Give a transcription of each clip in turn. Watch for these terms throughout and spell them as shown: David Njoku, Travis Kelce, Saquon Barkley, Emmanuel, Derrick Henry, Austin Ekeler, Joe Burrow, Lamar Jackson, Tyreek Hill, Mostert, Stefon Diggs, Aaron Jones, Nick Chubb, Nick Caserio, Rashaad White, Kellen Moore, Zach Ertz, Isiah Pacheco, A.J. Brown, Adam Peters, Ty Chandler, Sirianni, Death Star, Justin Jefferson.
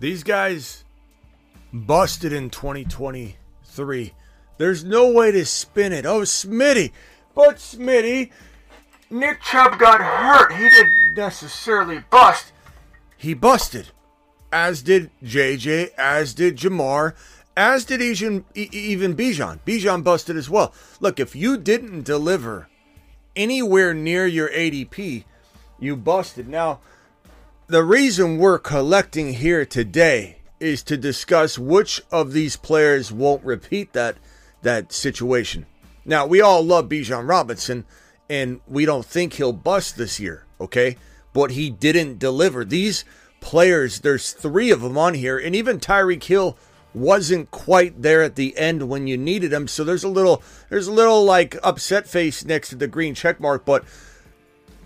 These guys busted in 2023. There's no way to spin it. Oh, Smitty. But, Smitty, Nick Chubb got hurt. He didn't necessarily bust. He busted. As did JJ, as did Ja'Marr, as did even Bijan. Bijan busted as well. Look, if you didn't deliver anywhere near your ADP, you busted. Now, the reason we're collecting here today is to discuss which of these players won't repeat that situation. Now, we all love Bijan Robinson, and we don't think he'll bust this year, okay? But he didn't deliver. These players, there's three of them on here, and even Tyreek Hill wasn't quite there at the end when you needed him. So there's a little like upset face next to the green check mark, but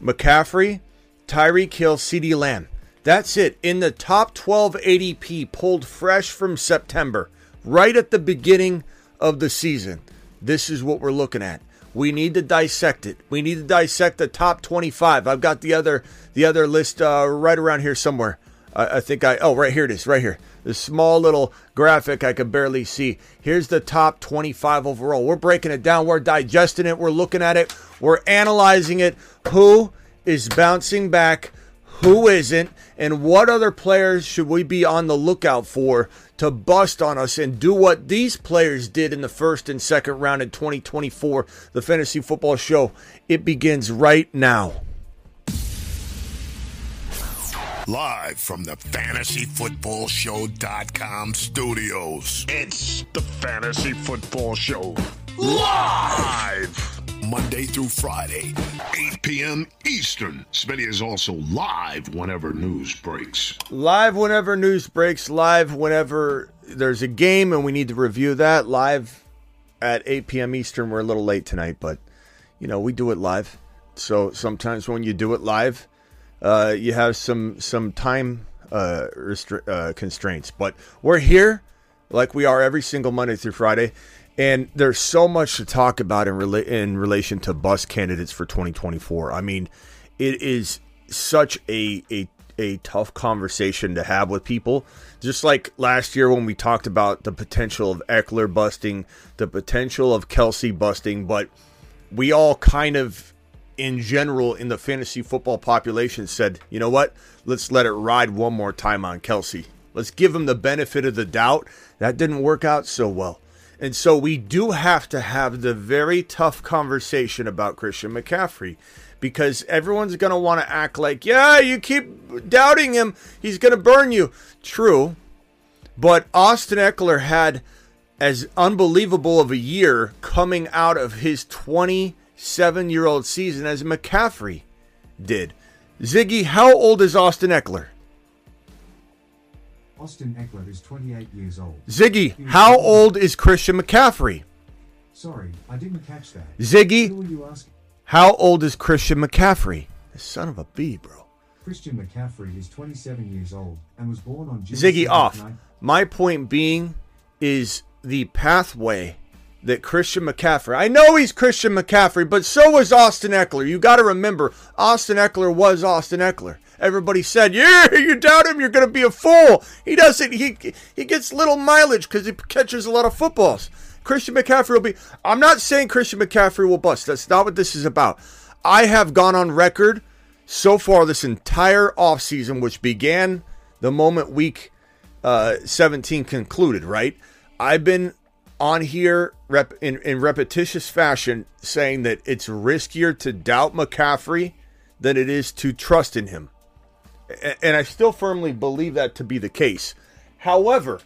McCaffrey, Tyreek Hill, CeeDee Lamb. That's it. In the top 12 ADP, pulled fresh from September, right at the beginning of the season. This is what we're looking at. We need to dissect it. We need to dissect the top 25. I've got the other list right around here somewhere. I think right here it is, right here. This small little graphic I could barely see. Here's the top 25 overall. We're breaking it down. We're digesting it. We're looking at it. We're analyzing it. Who is bouncing back, who isn't, and what other players should we be on the lookout for to bust on us and do what these players did in the first and second round in 2024. The Fantasy Football Show, it begins right now. Live from the FantasyFootballShow.com studios, it's the Fantasy Football Show live! Monday through Friday, 8 p.m. Eastern. Smitty is also live whenever news breaks. Live whenever news breaks. Live whenever there's a game and we need to review that. Live at 8 p.m. Eastern. We're a little late tonight, but, you know, we do it live. So sometimes when you do it live, you have some time constraints. But we're here like we are every single Monday through Friday. And there's so much to talk about in relation to bust candidates for 2024. I mean, it is such a tough conversation to have with people. Just like last year when we talked about the potential of Ekeler busting, the potential of Kelce busting, but we all kind of, in general, in the fantasy football population said, you know what, let's let it ride one more time on Kelce. Let's give him the benefit of the doubt. That didn't work out so well. And so we do have to have the very tough conversation about Christian McCaffrey, because everyone's going to want to act like, yeah, you keep doubting him, he's going to burn you. True, but Austin Ekeler had as unbelievable of a year coming out of his 27-year-old season as McCaffrey did. Ziggy, how old is Austin Ekeler? Austin Ekeler is 28 years old. Ziggy, how old is Christian McCaffrey? Sorry, I didn't catch that. Ziggy, who are you asking? How old is Christian McCaffrey? The son of a bee, bro. Christian McCaffrey is 27 years old and was born on June. Ziggy, off. My point being is the pathway that Christian McCaffrey... I know he's Christian McCaffrey, but so was Austin Ekeler. You got to remember, Austin Ekeler was Austin Ekeler. Everybody said, yeah, you doubt him, you're going to be a fool. He doesn't. He gets little mileage because he catches a lot of footballs. Christian McCaffrey will be... I'm not saying Christian McCaffrey will bust. That's not what this is about. I have gone on record so far this entire offseason, which began the moment week 17 concluded, right? I've been on here in repetitious fashion saying that it's riskier to doubt McCaffrey than it is to trust in him. And I still firmly believe that to be the case. However,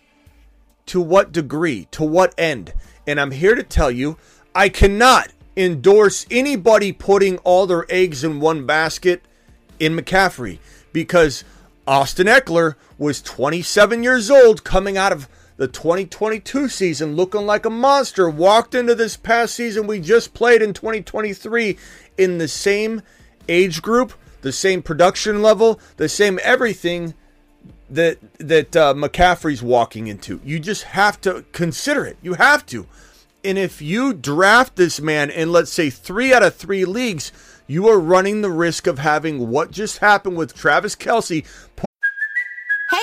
to what degree? To what end? And I'm here to tell you, I cannot endorse anybody putting all their eggs in one basket in McCaffrey, because Austin Ekeler was 27 years old, coming out of the 2022 season, looking like a monster, walked into this past season we just played in 2023 in the same age group, the same production level, the same everything that McCaffrey's walking into. You just have to consider it. You have to. And if you draft this man in, let's say, 3 out of 3 leagues, you are running the risk of having what just happened with Travis Kelce. Hey,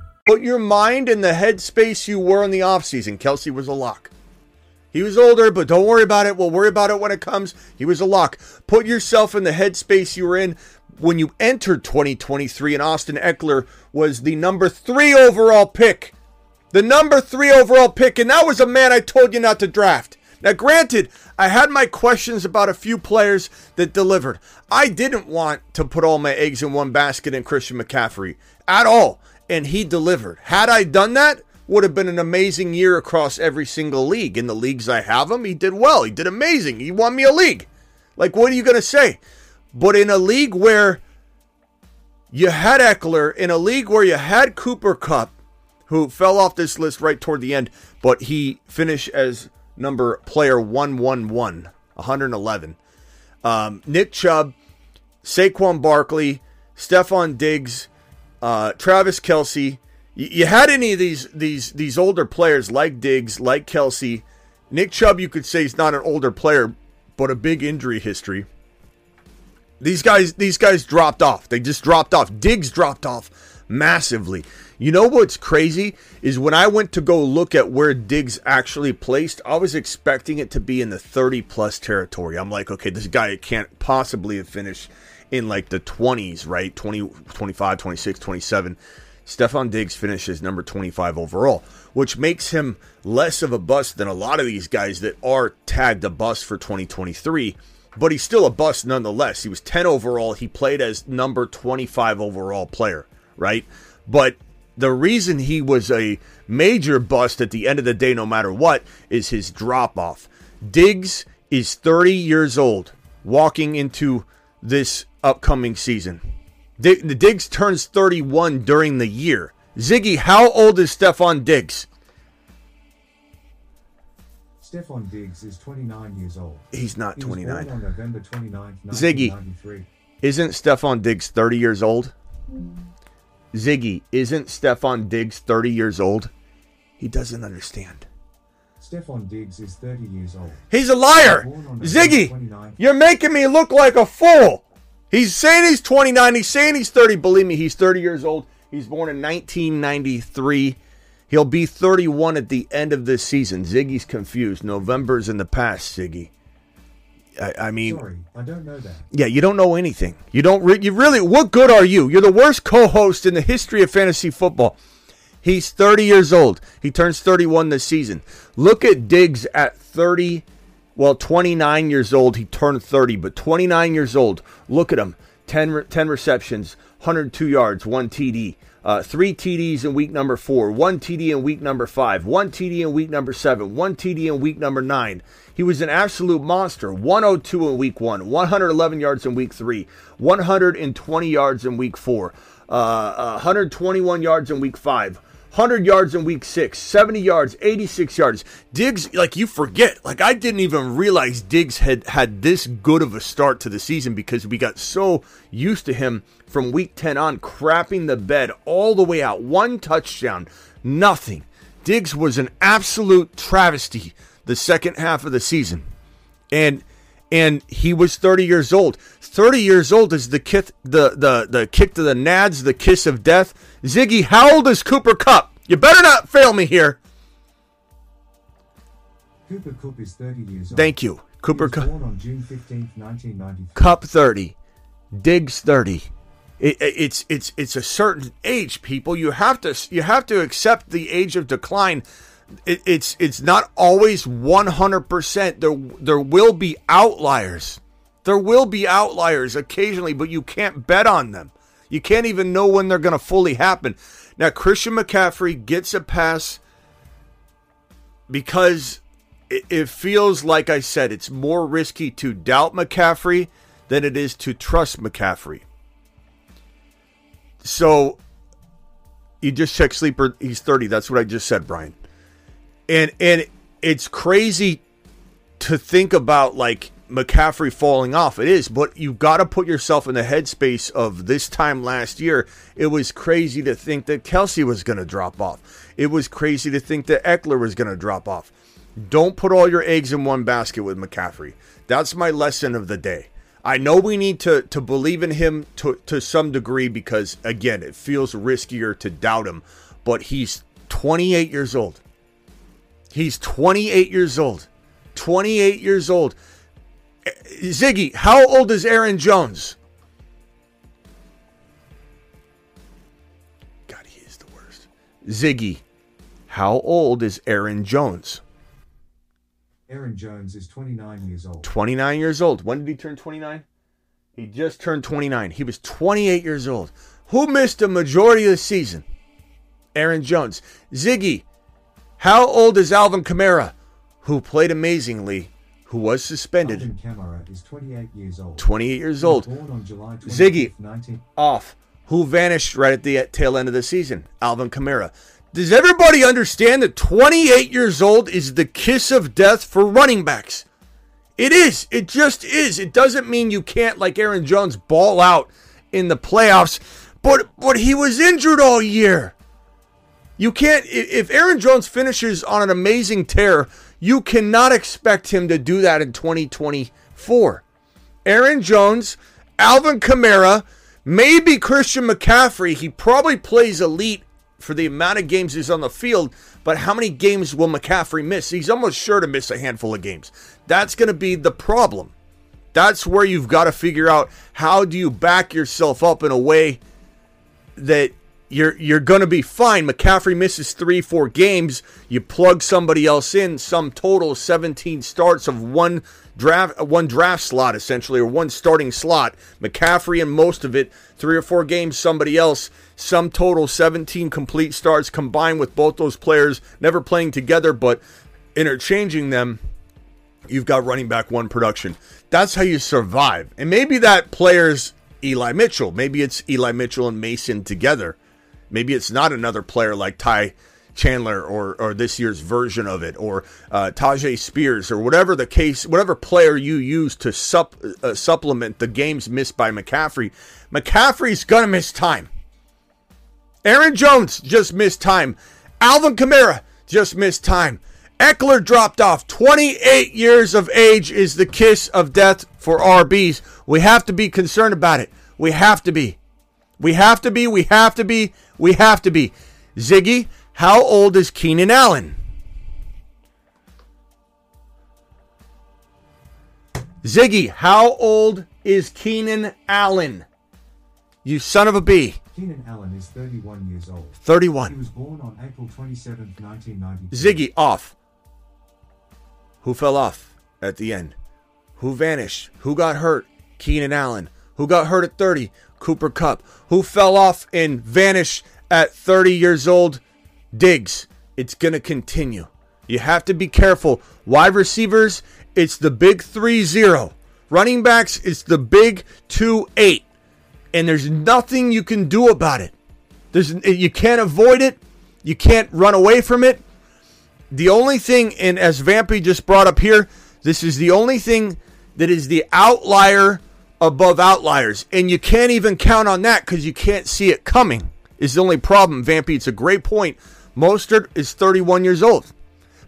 Put your mind in the headspace you were in the offseason. Kelce was a lock. He was older, but don't worry about it. We'll worry about it when it comes. He was a lock. Put yourself in the headspace you were in when you entered 2023, and Austin Ekeler was the number 3 overall pick. The number 3 overall pick, and that was a man I told you not to draft. Now, granted, I had my questions about a few players that delivered. I didn't want to put all my eggs in one basket in Christian McCaffrey at all. And he delivered. Had I done that, would have been an amazing year across every single league. In the leagues I have him, he did well. He did amazing. He won me a league. Like, what are you going to say? But in a league where you had Ekeler, in a league where you had Cooper Kupp, who fell off this list right toward the end, but he finished as player 111, 111. Nick Chubb, Saquon Barkley, Stefon Diggs, Travis Kelce. You had any of these older players like Diggs, like Kelce. Nick Chubb, you could say, is not an older player, but a big injury history. These guys dropped off. They just dropped off. Diggs dropped off massively. You know what's crazy is when I went to go look at where Diggs actually placed, I was expecting it to be in the 30-plus territory. I'm like, okay, this guy can't possibly have finished in like the 20s, right? 20, 25, 26, 27. Stefon Diggs finishes number 25 overall, which makes him less of a bust than a lot of these guys that are tagged a bust for 2023, but he's still a bust nonetheless. He was 10 overall. He played as number 25 overall player, right? But the reason he was a major bust at the end of the day, no matter what, is his drop-off. Diggs is 30 years old, walking into this upcoming season. The Diggs turns 31 during the year. Ziggy, how old is Stefon Diggs? Stefon Diggs is 29 years old. He's not 29. On November 29th, Ziggy, isn't Stefon Diggs 30 years old? Ziggy, isn't Stefon Diggs 30 years old? He doesn't understand. Stefon Diggs is 30 years old. He's a liar. Ziggy, you're making me look like a fool. He's saying he's 29. He's saying he's 30. Believe me, he's 30 years old. He's born in 1993. He'll be 31 at the end of this season. Ziggy's confused. November's in the past, Ziggy. I mean, sorry, I don't know that. Yeah, you don't know anything. You don't. You really. What good are you? You're the worst co-host in the history of fantasy football. He's 30 years old. He turns 31 this season. Look at Diggs at 30. Well, 29 years old. He turned 30, but 29 years old. Look at him. 10 receptions, 102 yards, 1 TD. 3 TDs in week number 4. 1 TD in week number 5. 1 TD in week number 7. 1 TD in week number 9. He was an absolute monster. 102 in week 1. 111 yards in week 3. 120 yards in week 4. 121 yards in week 5. 100 yards in week 6, 70 yards, 86 yards. Diggs, like you forget, like I didn't even realize Diggs had this good of a start to the season because we got so used to him from week 10 on, crapping the bed all the way out. 1 touchdown, nothing. Diggs was an absolute travesty the second half of the season. And he was 30 years old. 30 years old is the kick to the nads, the kiss of death. Ziggy, how old is Cooper Kupp? You better not fail me here. Cooper Kupp is 30 years old. Thank you. Cooper Kupp. Born on June 15th, 1993. Kupp 30. Diggs 30. It's a certain age, people. You have to accept the age of decline. It's not always 100%. There will be outliers. There will be outliers occasionally, but you can't bet on them. You can't even know when they're going to fully happen. Now, Christian McCaffrey gets a pass because it feels like I said, it's more risky to doubt McCaffrey than it is to trust McCaffrey. So you just check Sleeper. He's 30. That's what I just said, Brian. And it's crazy to think about like McCaffrey falling off. It is, but you've got to put yourself in the headspace of this time last year. It was crazy to think that Kelce was going to drop off. It was crazy to think that Ekeler was going to drop off. Don't put all your eggs in one basket with McCaffrey. That's my lesson of the day. I know we need to believe in him to some degree because, again, it feels riskier to doubt him. But he's 28 years old. 28 years old. Ziggy, how old is Aaron Jones? God, he is the worst. Ziggy, how old is Aaron Jones? Aaron Jones is 29 years old. 29 years old. When did he turn 29? He just turned 29. He was 28 years old. Who missed the majority of the season? Aaron Jones. Ziggy, how old is Alvin Kamara, who played amazingly, who was suspended? Alvin Kamara is 28 years old. 28 years old. Born on July 25th, Ziggy, 19... off. Who vanished right at the tail end of the season? Alvin Kamara. Does everybody understand that 28 years old is the kiss of death for running backs? It is. It just is. It doesn't mean you can't, like Aaron Jones, ball out in the playoffs, but he was injured all year. You can't, if Aaron Jones finishes on an amazing tear, you cannot expect him to do that in 2024. Aaron Jones, Alvin Kamara, maybe Christian McCaffrey. He probably plays elite for the amount of games he's on the field, but how many games will McCaffrey miss? He's almost sure to miss a handful of games. That's going to be the problem. That's where you've got to figure out how do you back yourself up in a way that you're going to be fine. McCaffrey misses 3-4 games. You plug somebody else in. Sum total 17 starts of one draft slot essentially, or one starting slot. McCaffrey and most of it, 3 or 4 games, somebody else. Sum total 17 complete starts combined with both those players never playing together but interchanging them. You've got running back one production. That's how you survive. And maybe that player's Eli Mitchell. Maybe it's Eli Mitchell and Mason together. Maybe it's not another player like Ty Chandler or this year's version of it, or Tajay Spears, or whatever the case, whatever player you use to supplement the games missed by McCaffrey. McCaffrey's going to miss time. Aaron Jones just missed time. Alvin Kamara just missed time. Ekeler dropped off. 28 years of age is the kiss of death for RBs. We have to be concerned about it. We have to be. Ziggy, how old is Keenan Allen? Ziggy, how old is Keenan Allen? You son of a bee. Keenan Allen is 31 years old. 31. He was born on April 27th, 1992. Ziggy, off. Who fell off at the end? Who vanished? Who got hurt? Keenan Allen. Who got hurt at 30? Cooper Kupp. Who fell off and vanished at 30 years old? Diggs. It's going to continue. You have to be careful. Wide receivers, it's the big 3-0. Running backs, it's the big 2-8. And there's nothing you can do about it. You can't avoid it. You can't run away from it. The only thing, and as Vampy just brought up here, this is the only thing that is the outlier above outliers. And you can't even count on that because you can't see it coming is the only problem, Vampy. It's a great point. Mostert is 31 years old.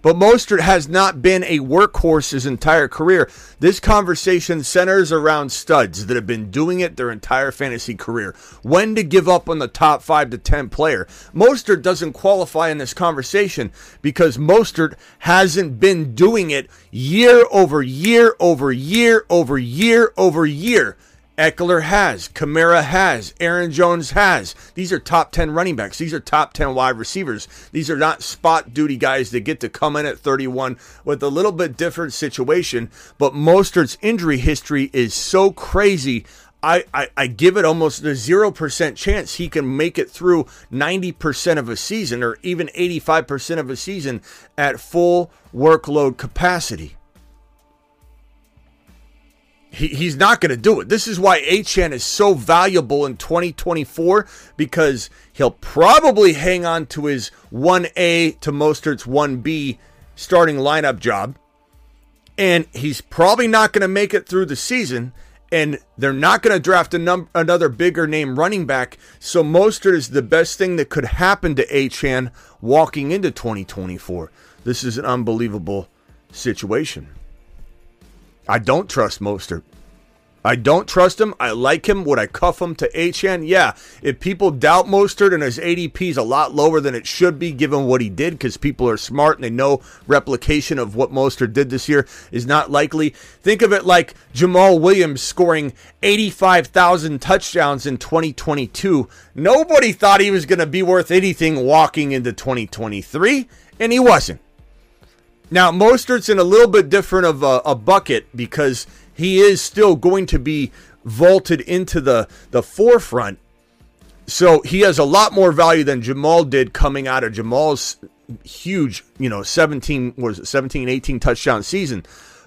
But Mostert has not been a workhorse his entire career. This conversation centers around studs that have been doing it their entire fantasy career. When to give up on the top 5 to 10 player. Mostert doesn't qualify in this conversation because Mostert hasn't been doing it year over year over year over year over year. Ekeler has, Kamara has, Aaron Jones has. These are top 10 running backs. These are top 10 wide receivers. These are not spot duty guys that get to come in at 31 with a little bit different situation. But Mostert's injury history is so crazy. I give it almost a 0% chance he can make it through 90% of a season or even 85% of a season at full workload capacity. He's not going to do it. This is why Achane is so valuable in 2024, because he'll probably hang on to his 1A to Mostert's 1B starting lineup job. And he's probably not going to make it through the season. And they're not going to draft another bigger name running back. So Mostert is the best thing that could happen to Achane walking into 2024. This is an unbelievable situation. I don't trust Mostert. I don't trust him. I like him. Would I cuff him to Achane? Yeah. If people doubt Mostert and his ADP is a lot lower than it should be given what he did, because people are smart and they know replication of what Mostert did this year is not likely. Think of it like Jamal Williams scoring 85,000 touchdowns in 2022. Nobody thought he was going to be worth anything walking into 2023, and he wasn't. Now, Mostert's in a little bit different of a bucket, because he is still going to be vaulted into the forefront. So he has a lot more value than Jamal did coming out of Jamal's huge, 17, 18 touchdown season.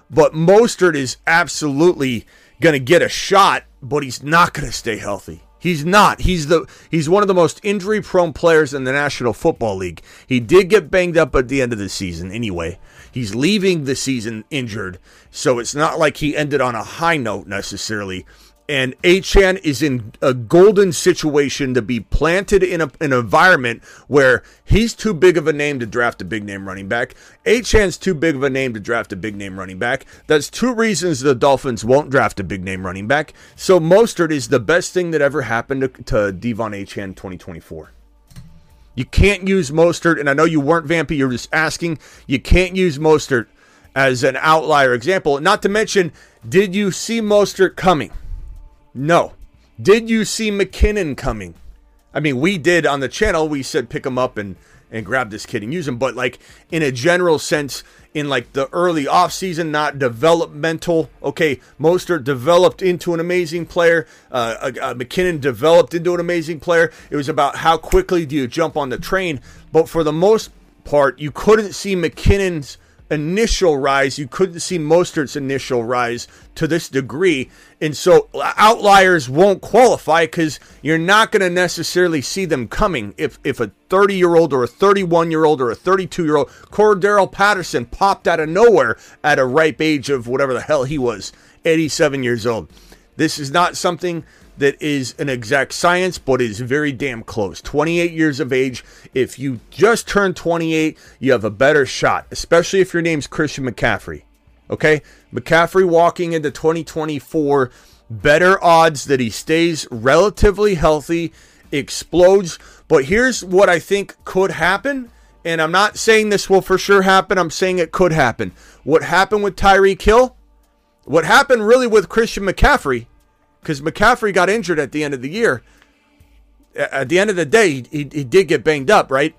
But Mostert is absolutely going to get a shot, but he's not going to stay healthy. He's not. He's one of the most injury-prone players in the National Football League. He did get banged up at the end of the season anyway. He's leaving the season injured, so it's not like he ended on a high note necessarily. And Achane is in a golden situation to be planted in an environment where he's too big of a name to draft a big name running back. Achan's too big of a name to draft a big name running back. That's two reasons the Dolphins won't draft a big name running back. So Mostert is the best thing that ever happened to De'Von Achane 2024. You can't use Mostert, and I know you weren't, Vampy, you're just asking. You can't use Mostert as an outlier example. Not to mention, did you see Mostert coming? No. Did you see McKinnon coming? I mean, we did on the channel. We said pick him up and grab this kid and use him. But like in a general sense, in like the early offseason, not developmental. Okay, Mostert developed into an amazing player. McKinnon developed into an amazing player. It was about how quickly do you jump on the train. But for the most part, you couldn't see McKinnon's initial rise. You couldn't see Mostert's initial rise to this degree, and so outliers won't qualify because you're not going to necessarily see them coming. If a 30-year-old or a 31-year-old or a 32-year-old Cordarrelle Patterson popped out of nowhere at a ripe age of whatever the hell he was, 87 years old. This is not something that is an exact science, but is very damn close. 28 years of age. If you just turned 28, you have a better shot, especially if your name's Christian McCaffrey. Okay? McCaffrey walking into 2024, better odds that he stays relatively healthy, explodes. But here's what I think could happen, and I'm not saying this will for sure happen. I'm saying it could happen. What happened with Tyreek Hill? What happened really with Christian McCaffrey? Because McCaffrey got injured at the end of the year. At the end of the day, he did get banged up, right?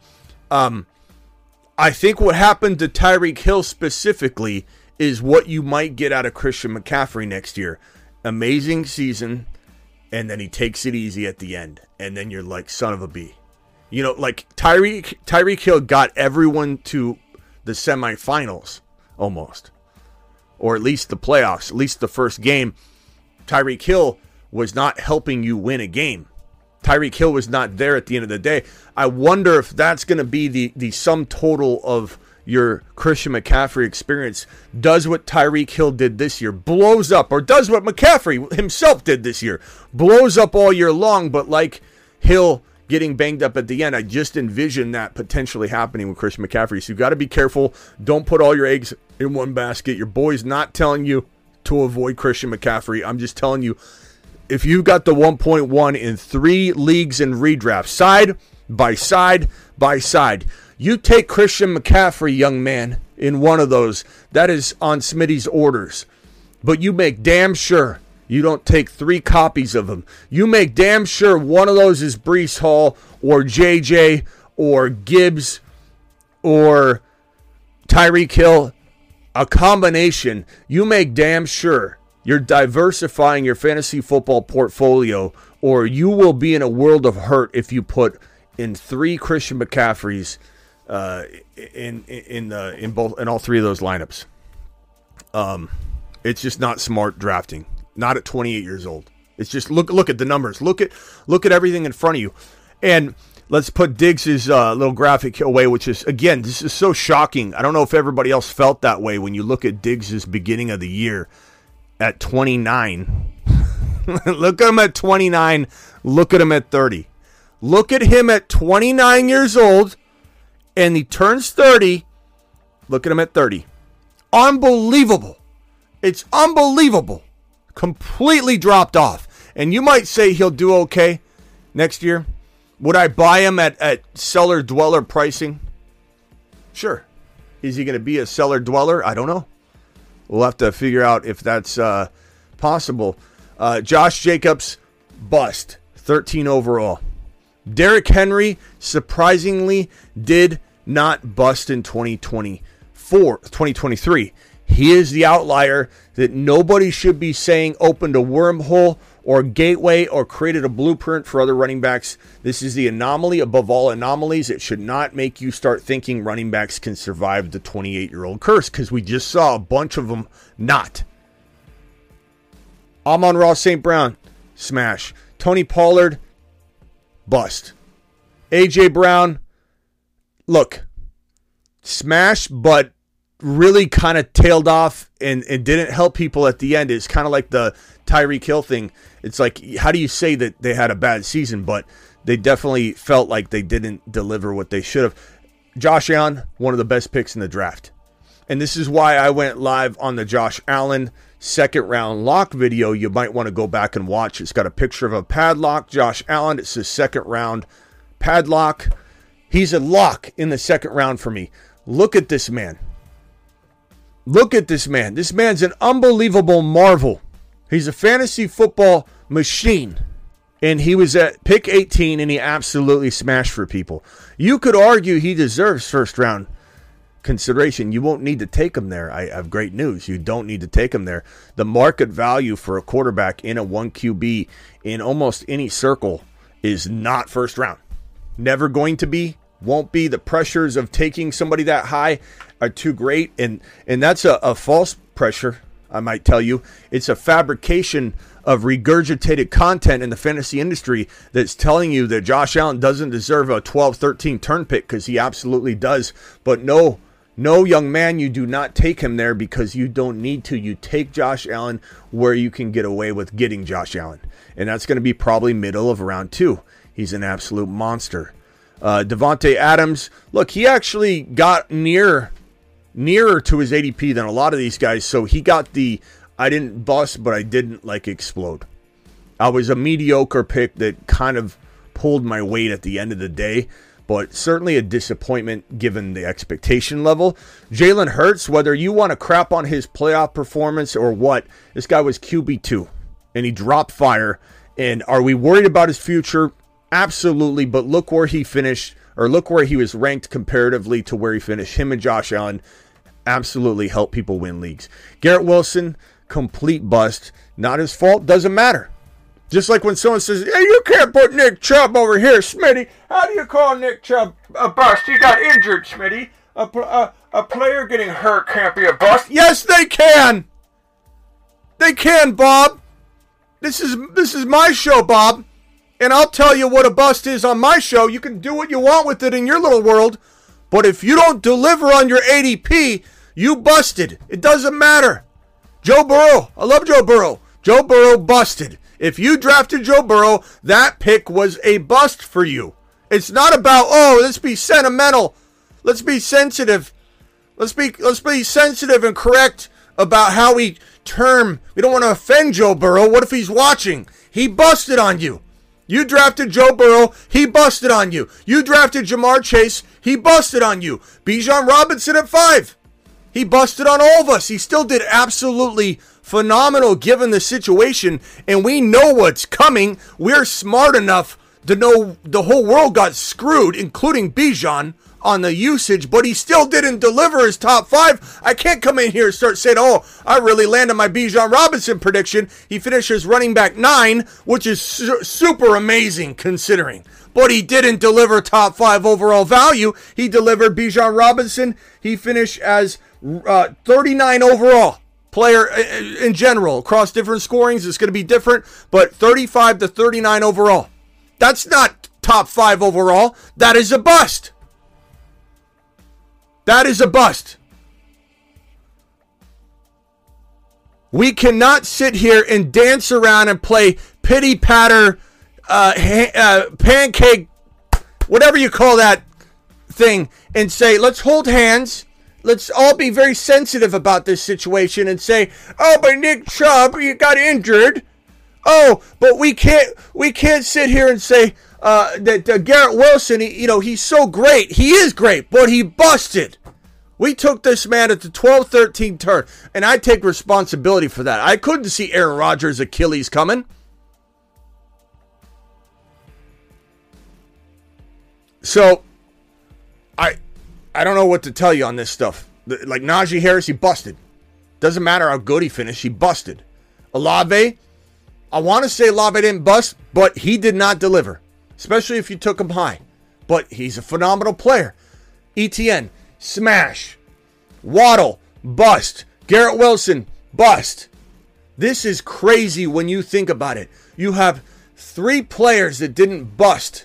I think what happened to Tyreek Hill specifically is what you might get out of Christian McCaffrey next year. Amazing season, and then he takes it easy at the end. And then you're like, son of a B. You know, like Tyreek Hill got everyone to the semifinals almost. Or at least the playoffs, at least the first game. Tyreek Hill was not helping you win a game. Tyreek Hill was not there at the end of the day. I wonder if that's going to be the sum total of your Christian McCaffrey experience. Does what Tyreek Hill did this year, blows up, or does what McCaffrey himself did this year, blows up all year long, but like Hill getting banged up at the end. I just envision that potentially happening with Christian McCaffrey. So you've got to be careful. Don't put all your eggs in one basket. Your boy's not telling you to avoid Christian McCaffrey. I'm just telling you, if you got the 1.1 in 3 leagues in redraft, side by side by side, you take Christian McCaffrey, young man, in one of those. That is on Smitty's orders. But you make damn sure You don't take three copies of them. You make damn sure one of those is Breece Hall or JJ or Gibbs or Tyreek Hill, a combination. You make damn sure you're diversifying your fantasy football portfolio, or you will be in a world of hurt if you put in three Christian McCaffreys in all three of those lineups. It's just not smart drafting. Not at 28 years old. It's just look at the numbers. Look at everything in front of you. And let's put Diggs' little graphic away, which is, again, this is so shocking. I don't know if everybody else felt that way when you look at Diggs' beginning of the year at 29. Look at him at 29. Look at him at 30. Look at him at 29 years old, and he turns 30. Look at him at 30. Unbelievable. It's unbelievable. Completely dropped off. And you might say he'll do okay next year. Would I buy him at seller dweller pricing? Sure. Is he going to be a seller dweller? I don't know. We'll have to figure out if that's possible. Josh Jacobs, bust. 13 overall. Derrick Henry, surprisingly, did not bust in 2023. He is the outlier that nobody should be saying opened a wormhole or gateway or created a blueprint for other running backs. This is the anomaly above all anomalies. It should not make you start thinking running backs can survive the 28-year-old curse, because we just saw a bunch of them not. Amon-Ra St. Brown, smash. Tony Pollard, bust. A.J. Brown, look, smash, but really kind of tailed off and didn't help people at the end. It's kind of like the Tyreek Hill thing. It's like, how do you say that they had a bad season, but they definitely felt like they didn't deliver what they should have. Josh Allen, one of the best picks in the draft. And this is why I went live on the Josh Allen second round lock video. You might want to go back and watch. It's got a picture of a padlock. Josh Allen, it's his second round padlock. He's a lock in the second round for me. Look at this man. Look at this man. This man's an unbelievable marvel. He's a fantasy football machine. And he was at pick 18, and he absolutely smashed for people. You could argue he deserves first round consideration. You won't need to take him there. I have great news. You don't need to take him there. The market value for a quarterback in a 1QB in almost any circle is not first round. Never going to be. Won't be. The pressures of taking somebody that high are too great, and that's a false pressure, I might tell you. It's a fabrication of regurgitated content in the fantasy industry that's telling you that Josh Allen doesn't deserve a 12-13 turn pick, because he absolutely does. But no, young man, you do not take him there, because you don't need to. You take Josh Allen where you can get away with getting Josh Allen, and that's going to be probably middle of round 2. He's an absolute monster. Devonte Adams, look, he actually got nearer to his ADP than a lot of these guys, so he got the I didn't bust, but I didn't explode. I was a mediocre pick that kind of pulled my weight at the end of the day, but certainly a disappointment given the expectation level. Jalen Hurts, whether you want to crap on his playoff performance or what, this guy was QB2, and he dropped fire. And are we worried about his future? Absolutely, but look where he finished, or look where he was ranked comparatively to where he finished. Him and Josh Allen absolutely help people win leagues. Garrett Wilson, complete bust. Not his fault. Doesn't matter. Just like when someone says, hey, you can't put Nick Chubb over here, Smitty. How do you call Nick Chubb a bust? He got injured, Smitty. A player getting hurt can't be a bust. Yes, they can. They can, Bob. This is my show, Bob. And I'll tell you what a bust is on my show. You can do what you want with it in your little world. But if you don't deliver on your ADP, you busted. It doesn't matter. Joe Burrow. I love Joe Burrow. Joe Burrow busted. If you drafted Joe Burrow, that pick was a bust for you. It's not about, oh, let's be sentimental. Let's be sensitive. Let's be sensitive and correct about how we term. We don't want to offend Joe Burrow. What if he's watching? He busted on you. You drafted Joe Burrow, he busted on you. You drafted Ja'Marr Chase, he busted on you. Bijan Robinson at 5, he busted on all of us. He still did absolutely phenomenal given the situation, and we know what's coming. We're smart enough to know the whole world got screwed, including Bijan, on the usage, but he still didn't deliver his top five. I can't come in here and start saying, oh, I really landed my Bijan Robinson prediction. He finishes running back 9, which is super amazing considering. But he didn't deliver top 5 overall value. He delivered Bijan Robinson. He finished as 39 overall player in general. Across different scorings, it's going to be different, but 35 to 39 overall. That's not top 5 overall. That is a bust. That is a bust. We cannot sit here and dance around and play pity patter, pancake, whatever you call that thing, and say, let's hold hands. Let's all be very sensitive about this situation and say, oh, but Nick Chubb, you got injured. Oh, but we can't sit here and say, that Garrett Wilson, he's so great. He is great, but he busted. We took this man at the 12-13 turn, and I take responsibility for that. I couldn't see Aaron Rodgers' Achilles coming. So, I don't know what to tell you on this stuff. Like Najee Harris, he busted. Doesn't matter how good he finished, he busted. Olave, I want to say Olave didn't bust, but he did not deliver. Especially if you took him high. But he's a phenomenal player. ETN, smash. Waddle, bust. Garrett Wilson, bust. This is crazy when you think about it. You have 3 players that didn't bust.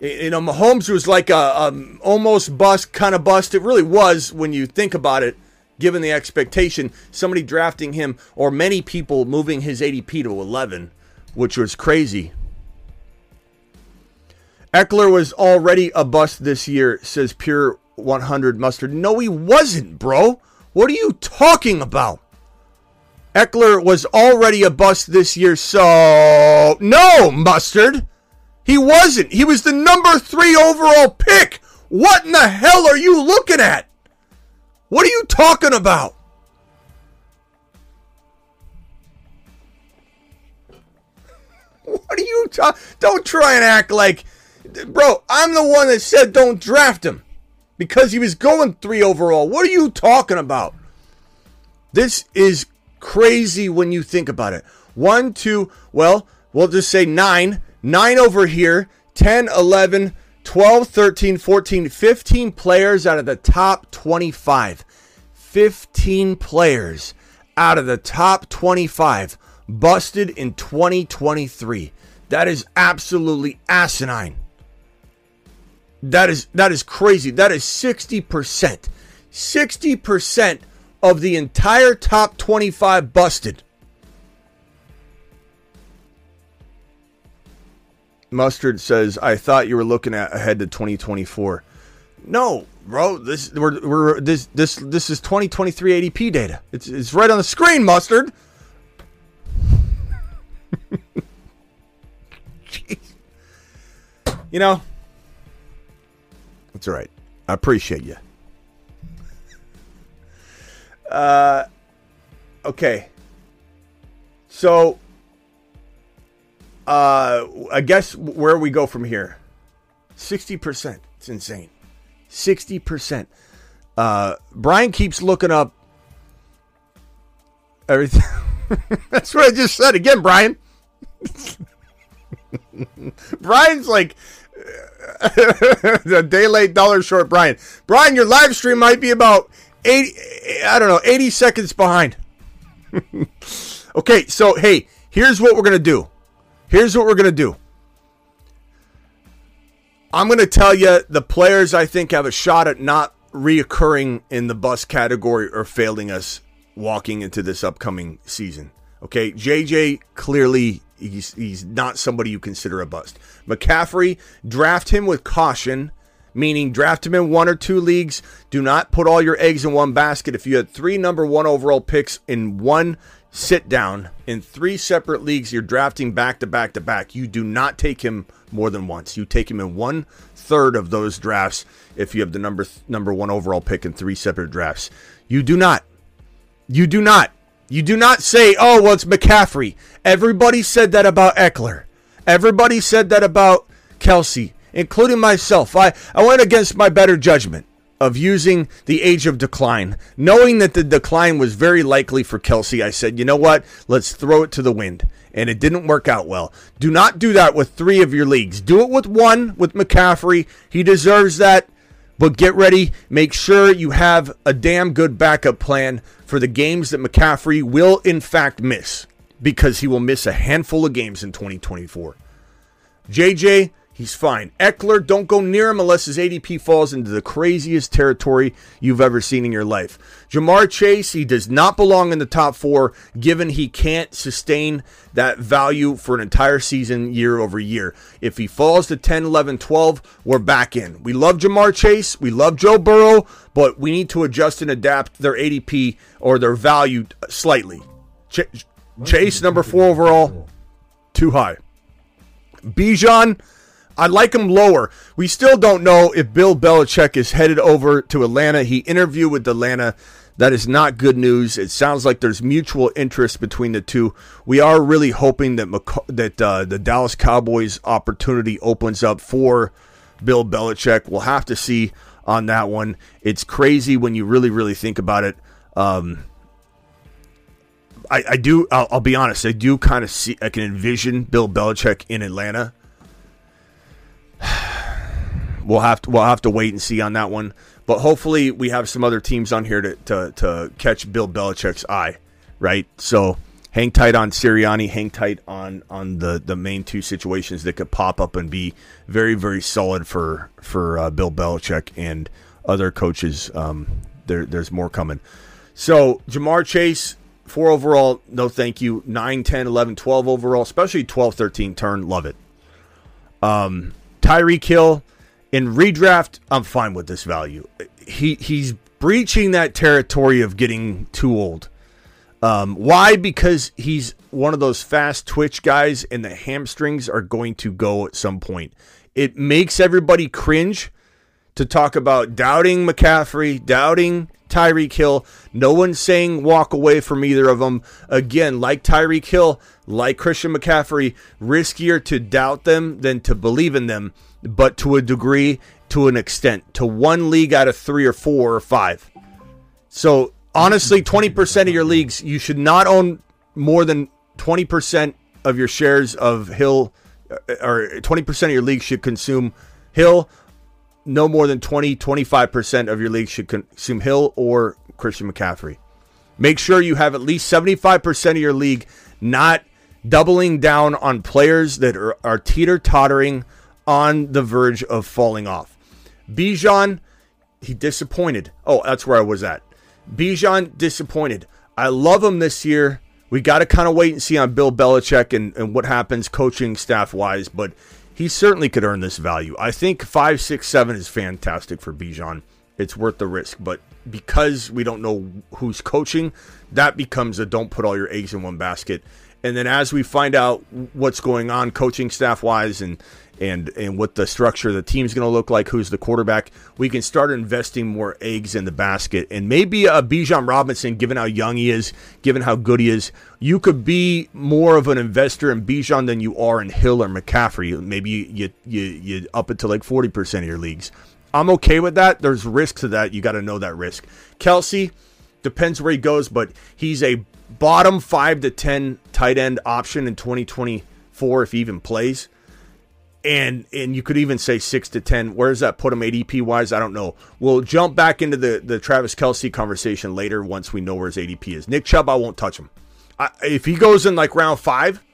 Mahomes was like a almost bust, kind of bust. It really was when you think about it, given the expectation. Somebody drafting him or many people moving his ADP to 11, which was crazy. Ekeler was already a bust this year, says Pure 100 Mustard. No, he wasn't, bro. What are you talking about? Ekeler was already a bust this year, so... No, Mustard. He wasn't. He was the number 3 overall pick. What in the hell are you looking at? What are you talking about? What are you talking... Don't try and act like... Bro, I'm the one that said don't draft him because he was going 3 overall. What are you talking about? This is crazy when you think about it. 1, 2, well, we'll just say 9 over here, 10, 11, 12, 13, 14, 15 players out of the top 25. 15 players out of the top 25 busted in 2023. That is absolutely asinine. That is crazy. That is 60%. 60% of the entire top 25 busted. Mustard says, I thought you were looking at ahead to 2024. No, bro. This is 2023 ADP data. It's right on the screen, Mustard. Jeez. It's all right. I appreciate you. Okay. So, I guess where we go from here. 60%. It's insane. 60%. Brian keeps looking up everything. That's what I just said again, Brian. Brian's like... the day late, dollar short, Brian. Brian, your live stream might be about 80 seconds behind. Okay, so hey, here's what we're gonna do. I'm gonna tell you the players I think have a shot at not reoccurring in the bust category or failing us walking into this upcoming season. Okay, JJ clearly. He's not somebody you consider a bust. McCaffrey, draft him with caution, meaning draft him in 1 or 2 leagues. Do not put all your eggs in one basket. If you had 3 number 1 overall picks in 1 sit down in 3 separate leagues, you're drafting back to back to back. You do not take him more than once. You take him in 1/3 of those drafts if you have the number 1 overall pick in 3 separate drafts. You do not. You do not say, oh, well, it's McCaffrey. Everybody said that about Ekeler. Everybody said that about Kelce, including myself. I went against my better judgment of using the age of decline. Knowing that the decline was very likely for Kelce, I said, you know what? Let's throw it to the wind. And it didn't work out well. Do not do that with three of your leagues. Do it with one, with McCaffrey. He deserves that. But get ready. Make sure you have a damn good backup plan for the games that McCaffrey will, in fact, miss. Because he will miss a handful of games in 2024. JJ, he's fine. Ekeler, don't go near him unless his ADP falls into the craziest territory you've ever seen in your life. Ja'Marr Chase, he does not belong in the top four, given he can't sustain that value for an entire season year over year. If he falls to 10, 11, 12, we're back in. We love Ja'Marr Chase. We love Joe Burrow, but we need to adjust and adapt their ADP or their value slightly. Chase, number 4 overall, too high. Bijan, I like him lower. We still don't know if Bill Belichick is headed over to Atlanta. He interviewed with Atlanta. That is not good news. It sounds like there's mutual interest between the two. We are really hoping that the Dallas Cowboys opportunity opens up for Bill Belichick. We'll have to see on that one. It's crazy when you really, really think about it. I'll be honest. I do kind of see. I can envision Bill Belichick in Atlanta. We'll have to wait and see on that one. But hopefully we have some other teams on here to catch Bill Belichick's eye, right? So hang tight on Sirianni. Hang tight on the main two situations that could pop up and be very, very solid for Bill Belichick and other coaches. There's more coming. So Ja'Marr Chase. 4 overall, no thank you. 9, 10, 11, 12 overall, especially 12, 13 turn. Love it. Tyreek Hill in redraft, I'm fine with this value. He's breaching that territory of getting too old. Why? Because he's one of those fast twitch guys, and the hamstrings are going to go at some point. It makes everybody cringe to talk about doubting McCaffrey, doubting Tyreek Hill. No one's saying walk away from either of them. Again, like Tyreek Hill, like Christian McCaffrey, riskier to doubt them than to believe in them, but to a degree, to an extent, to one league out of 3 or 4 or 5. So honestly, 20% of your leagues, you should not own more than 20% of your shares of Hill, or 20% of your league should consume Hill. No more than 20-25% of your league should consume Hill or Christian McCaffrey. Make sure you have at least 75% of your league not doubling down on players that are teeter-tottering on the verge of falling off. Bijan, he disappointed. Oh, that's where I was at. Bijan disappointed. I love him this year. We got to kind of wait and see on Bill Belichick and what happens coaching staff-wise, but he certainly could earn this value. I think 5, 6, 7 is fantastic for Bijan. It's worth the risk. But because we don't know who's coaching, that becomes a don't put all your eggs in one basket. And then as we find out what's going on coaching staff-wise and what the structure of the team's going to look like, who's the quarterback, we can start investing more eggs in the basket. And maybe a Bijan Robinson, given how young he is, given how good he is, you could be more of an investor in Bijan than you are in Hill or McCaffrey. Maybe you up it to like 40% of your leagues. I'm okay with that. There's risk to that. You got to know that risk. Kelce, depends where he goes, but he's a bottom 5 to 10 tight end option in 2024 if he even plays. And you could even say 6 to 10. Where does that put him ADP-wise? I don't know. We'll jump back into the Travis Kelce conversation later once we know where his ADP is. Nick Chubb, I won't touch him. If he goes in like round 5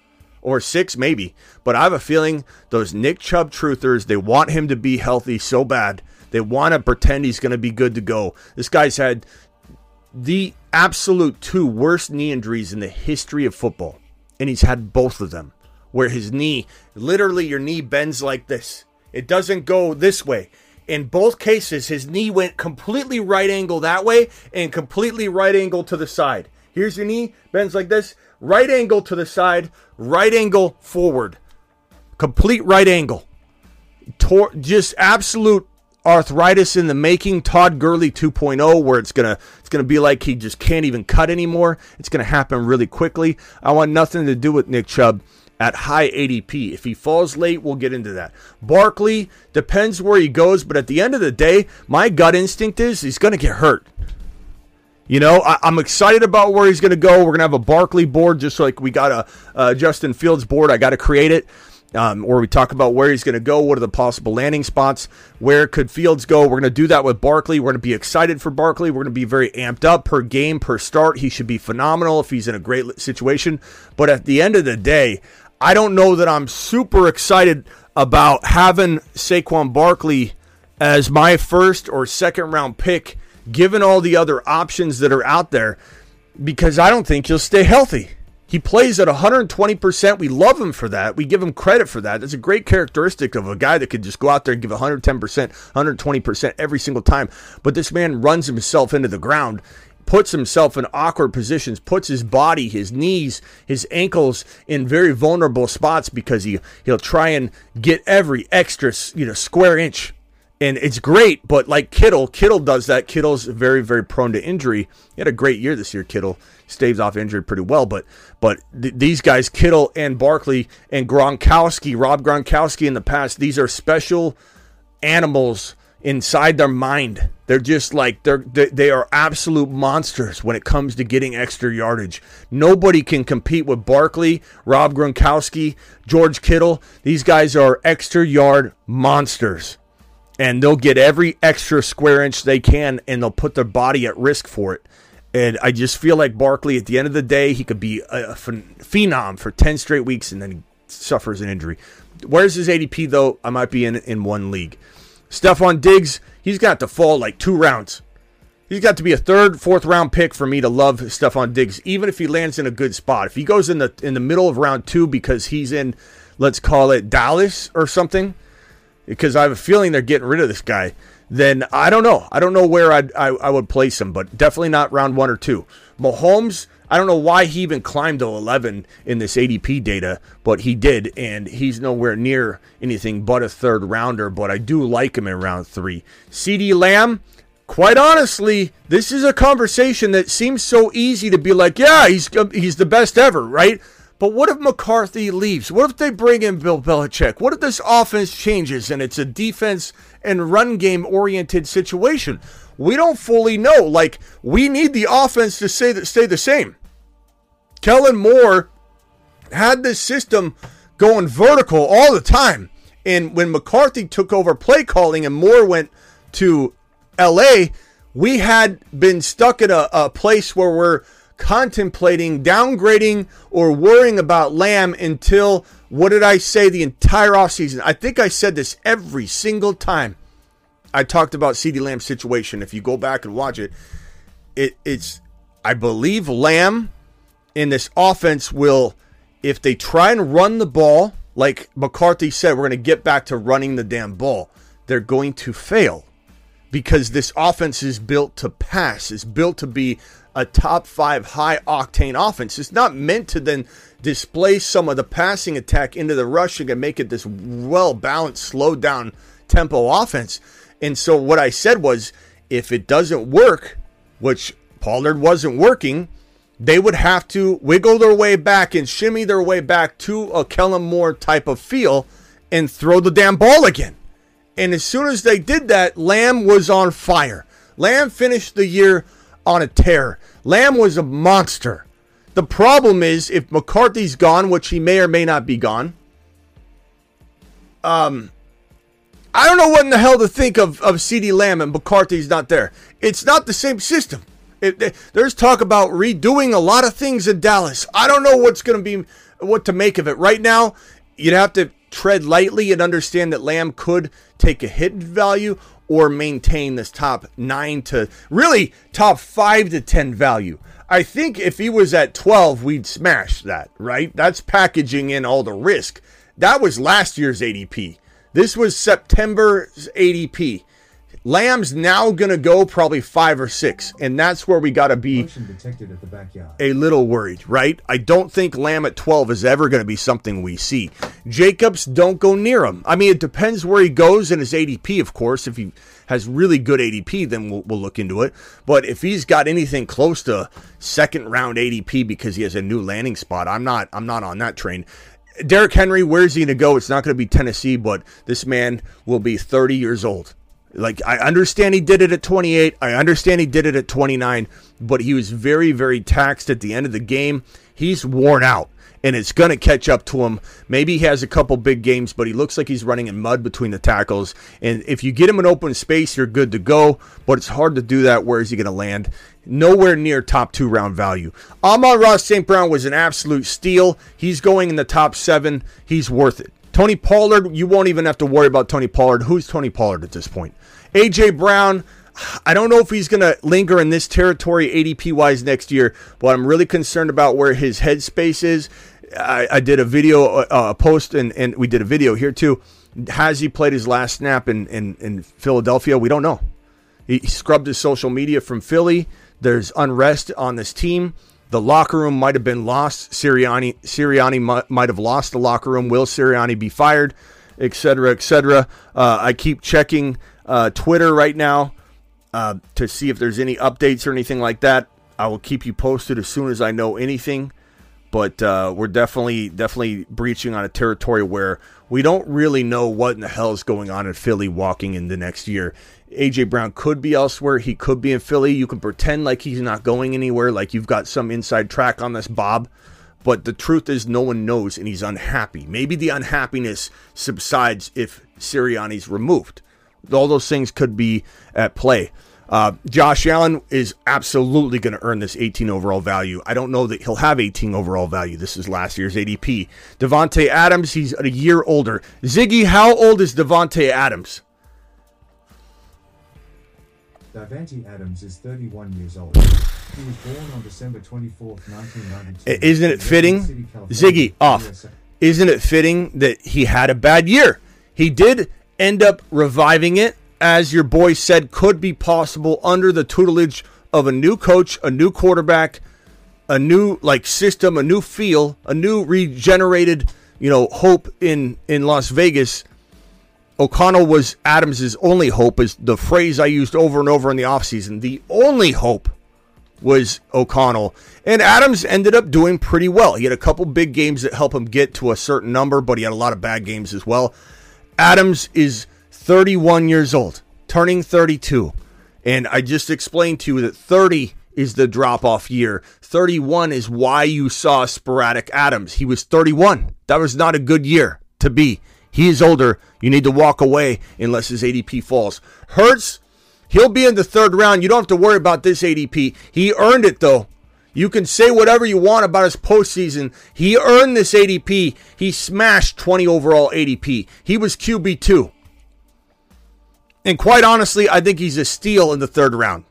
or 6, maybe. But I have a feeling those Nick Chubb truthers, they want him to be healthy so bad. They want to pretend he's going to be good to go. This guy's had the absolute 2 worst knee injuries in the history of football. And he's had both of them. Where his knee, literally your knee bends like this. It doesn't go this way. In both cases, his knee went completely right angle that way and completely right angle to the side. Here's your knee, bends like this. Right angle to the side, right angle forward. Complete right angle. Just absolute arthritis in the making, Todd Gurley 2.0, where it's gonna be like he just can't even cut anymore. It's gonna happen really quickly. I want nothing to do with Nick Chubb at high ADP. If he falls late, we'll get into that. Barkley, depends where he goes, but at the end of the day, my gut instinct is he's gonna get hurt. You know, I'm excited about where he's going to go. We're going to have a Barkley board, just like we got a Justin Fields board. I got to create it, where we talk about where he's going to go, what are the possible landing spots, where could Fields go. We're going to do that with Barkley. We're going to be excited for Barkley. We're going to be very amped up per game, per start. He should be phenomenal if he's in a great situation. But at the end of the day, I don't know that I'm super excited about having Saquon Barkley as my first or second round pick, given all the other options that are out there, because I don't think he'll stay healthy. He plays at 120%. We love him for that. We give him credit for that. That's a great characteristic of a guy that could just go out there and give 110%, 120% every single time. But this man runs himself into the ground, puts himself in awkward positions, puts his body, his knees, his ankles in very vulnerable spots because he'll try and get every extra, square inch. And it's great, but like Kittle does that. Kittle's very, very prone to injury. He had a great year this year, Kittle. Staves off injury pretty well, but these guys, Kittle and Barkley and Gronkowski, Rob Gronkowski in the past, these are special animals inside their mind. They're just like, they are absolute monsters when it comes to getting extra yardage. Nobody can compete with Barkley, Rob Gronkowski, George Kittle. These guys are extra yard monsters. And they'll get every extra square inch they can, and they'll put their body at risk for it. And I just feel like Barkley, at the end of the day, he could be a phenom for 10 straight weeks, and then he suffers an injury. Where's his ADP, though? I might be in one league. Stefon Diggs, he's got to fall like 2 rounds. He's got to be a third, fourth-round pick for me to love Stefon Diggs, even if he lands in a good spot. If he goes in the middle of round 2 because he's in, let's call it Dallas or something, because I have a feeling they're getting rid of this guy, then I don't know. I don't know where I would place him, but definitely not round 1 or 2. Mahomes, I don't know why he even climbed to 11 in this ADP data, but he did, and he's nowhere near anything but a third rounder, but I do like him in round 3. CeeDee Lamb, quite honestly, this is a conversation that seems so easy to be like, yeah, he's the best ever, right? But what if McCarthy leaves? What if they bring in Bill Belichick? What if this offense changes and it's a defense and run game oriented situation? We don't fully know. Like, we need the offense to stay the same. Kellen Moore had this system going vertical all the time. And when McCarthy took over play calling and Moore went to LA, we had been stuck in a place where we're contemplating downgrading or worrying about Lamb until, what did I say the entire offseason? I think I said this every single time I talked about CeeDee Lamb's situation. If you go back and watch it, it's I believe Lamb in this offense will, if they try and run the ball, like McCarthy said, we're going to get back to running the damn ball. They're going to fail because this offense is built to pass. It's built to be a top 5 high octane offense. It's not meant to then displace some of the passing attack into the rushing and make it this well balanced, slow down tempo offense. And so what I said was, if it doesn't work, which Pollard wasn't working, they would have to wiggle their way back and shimmy their way back to a Kellen Moore type of feel and throw the damn ball again. And as soon as they did that, Lamb was on fire. Lamb finished the year on a tear. Lamb was a monster. The problem is, if McCarthy's gone, which he may or may not be gone, I don't know what in the hell to think of CeeDee Lamb and McCarthy's not there. It's not the same system. There's talk about redoing a lot of things in Dallas. I don't know what to make of it right now. You'd have to tread lightly and understand that Lamb could take a hit in value or maintain this top 5 to 10 value. I think if he was at 12, we'd smash that, right? That's packaging in all the risk. That was last year's ADP. This was September's ADP. Lamb's now going to go probably 5 or 6, and that's where we got to be a little worried, right? I don't think Lamb at 12 is ever going to be something we see. Jacobs, don't go near him. I mean, it depends where he goes in his ADP, of course. If he has really good ADP, then we'll look into it. But if he's got anything close to second round ADP because he has a new landing spot, I'm not on that train. Derrick Henry, where's he going to go? It's not going to be Tennessee, but this man will be 30 years old. Like, I understand he did it at 28. I understand he did it at 29, but he was very, very taxed at the end of the game. He's worn out, and it's going to catch up to him. Maybe he has a couple big games, but he looks like he's running in mud between the tackles. And if you get him an open space, you're good to go, but it's hard to do that. Where is he going to land? Nowhere near top 2 round value. Amon-Ra St. Brown was an absolute steal. He's going in the top 7. He's worth it. Tony Pollard, you won't even have to worry about Tony Pollard. Who's Tony Pollard at this point? A.J. Brown, I don't know if he's going to linger in this territory ADP-wise next year, but I'm really concerned about where his headspace is. I did a video, post, and we did a video here too. Has he played his last snap in Philadelphia? We don't know. He scrubbed his social media from Philly. There's unrest on this team. The locker room might have been lost. Sirianni might have lost the locker room. Will Sirianni be fired? Et cetera, et cetera. I keep checking Twitter right now to see if there's any updates or anything like that. I will keep you posted as soon as I know anything. But we're definitely breaching on a territory where we don't really know what in the hell is going on in Philly walking into next year. A.J. Brown could be elsewhere. He could be in Philly. You can pretend like he's not going anywhere, like you've got some inside track on this, Bob. But the truth is no one knows, and he's unhappy. Maybe the unhappiness subsides if Sirianni's removed. All those things could be at play. Josh Allen is absolutely going to earn this 18 overall value. I don't know that he'll have 18 overall value. This is last year's ADP. Devonte Adams, he's a year older. Ziggy, how old is Devonte Adams? Devonte Adams is 31 years old. He was born on December 24th, 1992. Isn't it fitting? Ziggy, off. Isn't it fitting that he had a bad year? He did end up reviving it, as your boy said, could be possible under the tutelage of a new coach, a new quarterback, a new system, a new feel, a new regenerated, hope in Las Vegas. O'Connell was Adams' only hope, is the phrase I used over and over in the offseason. The only hope was O'Connell. And Adams ended up doing pretty well. He had a couple big games that helped him get to a certain number, but he had a lot of bad games as well. Adams is 31 years old, turning 32. And I just explained to you that 30 is the drop-off year. 31 is why you saw sporadic Adams. He was 31. That was not a good year to be. He is older. You need to walk away unless his ADP falls. Hurts, he'll be in the 3rd round. You don't have to worry about this ADP. He earned it, though. You can say whatever you want about his postseason. He earned this ADP. He smashed 20 overall ADP. He was QB2. And quite honestly, I think he's a steal in the 3rd round.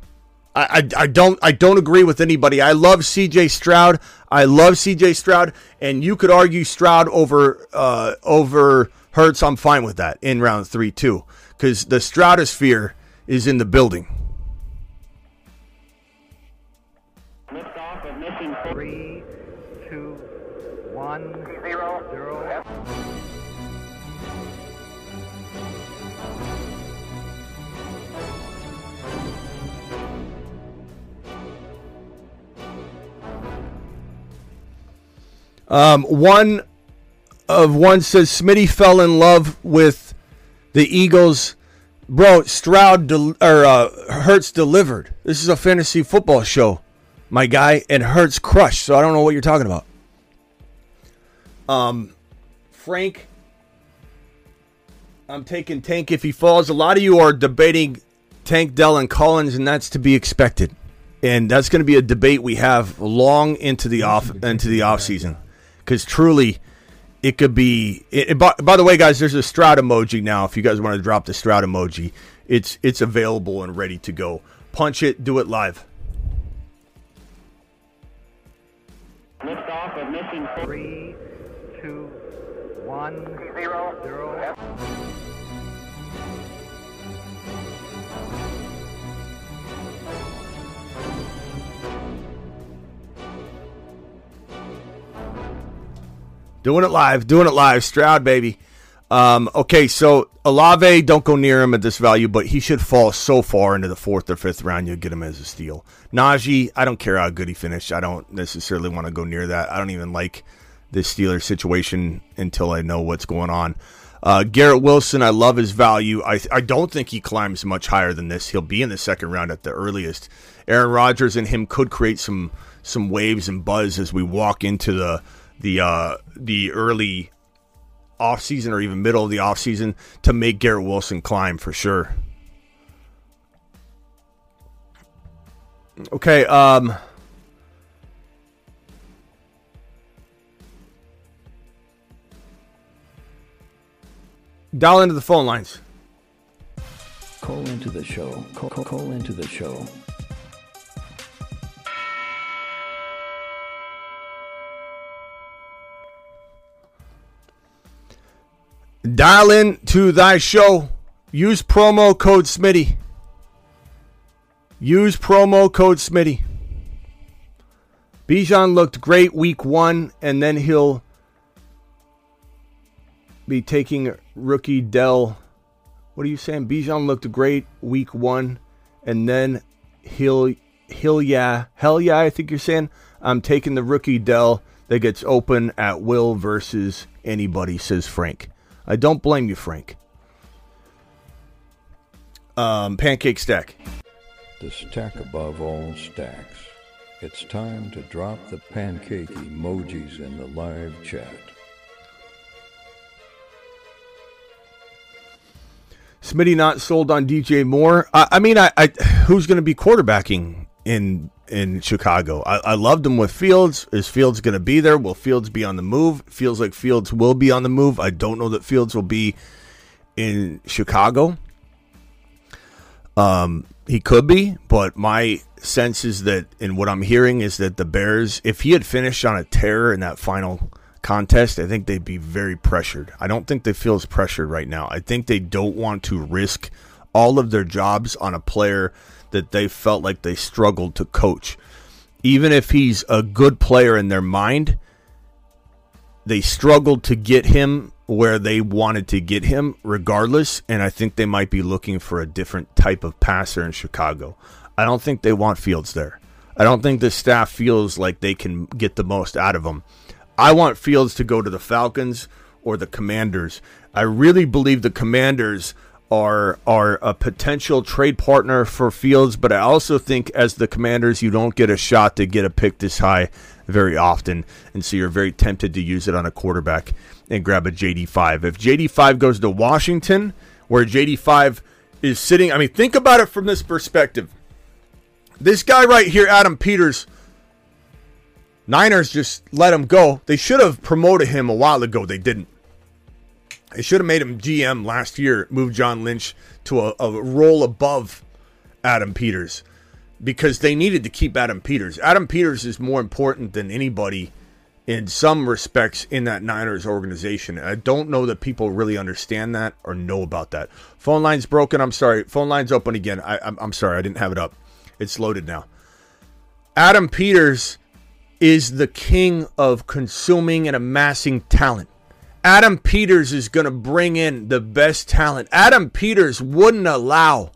I don't agree with anybody. I love C.J. Stroud. And you could argue Stroud over Hurts. I'm fine with that in round 3 too, because the Stratosphere is in the building. Lift off of mission 3, 2, 1, 0. One says Smitty fell in love with the Eagles. Bro, Hurts delivered. This is a fantasy football show, my guy, and Hurts crushed. So I don't know what you're talking about. Frank, I'm taking Tank if he falls. A lot of you are debating Tank, Dell, and Collins, and that's to be expected. And that's going to be a debate we have long into the off season, because truly, it could be. By the way, guys, there's a Stroud emoji now. If you guys want to drop the Stroud emoji, it's available and ready to go. Punch it, do it live. Lift off of mission 3, 2, 1, 0. Doing it live. Stroud, baby. Okay, so Olave, don't go near him at this value, but he should fall so far into the 4th or 5th round, you'll get him as a steal. Najee, I don't care how good he finished. I don't necessarily want to go near that. I don't even like this Steelers situation until I know what's going on. Garrett Wilson, I love his value. I don't think he climbs much higher than this. He'll be in the 2nd round at the earliest. Aaron Rodgers and him could create some waves and buzz as we walk into the early offseason or even middle of the offseason to make Garrett Wilson climb for sure. Okay, dial into the phone lines. Call into the show. Dial in to thy show. Use promo code Smitty. Bijan looked great week 1, and then he'll be taking rookie Dell. What are you saying? Bijan looked great week 1, and then hell yeah, I think you're saying. I'm taking the rookie Dell that gets open at will versus anybody, says Frank. I don't blame you, Frank. Pancake stack. The stack above all stacks. It's time to drop the pancake emojis in the live chat. Smitty not sold on DJ Moore. I mean, who's going to be quarterbacking in Chicago? I loved him with Fields. Is Fields going to be there? Will Fields be on the move? Feels like Fields will be on the move. I don't know that Fields will be in Chicago. He could be, but my sense is that, and what I'm hearing is that the Bears, if he had finished on a tear in that final contest, I think they'd be very pressured. I don't think they feel pressured right now. I think they don't want to risk all of their jobs on a player that they felt like they struggled to coach. Even if he's a good player in their mind, they struggled to get him where they wanted to get him regardless, and I think they might be looking for a different type of passer in Chicago. I don't think they want Fields there. I don't think the staff feels like they can get the most out of him. I want Fields to go to the Falcons or the Commanders. I really believe the Commanders are a potential trade partner for Fields, but I also think as the Commanders, you don't get a shot to get a pick this high very often, and so you're very tempted to use it on a quarterback and grab a JD5. If JD5 goes to Washington, where JD5 is sitting, I mean, think about it from this perspective. This guy right here, Adam Peters, Niners just let him go. They should have promoted him a while ago. They didn't. They should have made him GM last year, moved John Lynch to a role above Adam Peters because they needed to keep Adam Peters. Adam Peters is more important than anybody in some respects in that Niners organization. I don't know that people really understand that or know about that. Phone line's broken. I'm sorry. Phone line's open again. I'm sorry. I didn't have it up. It's loaded now. Adam Peters is the king of consuming and amassing talent. Adam Peters is going to bring in the best talent. Adam Peters wouldn't allow.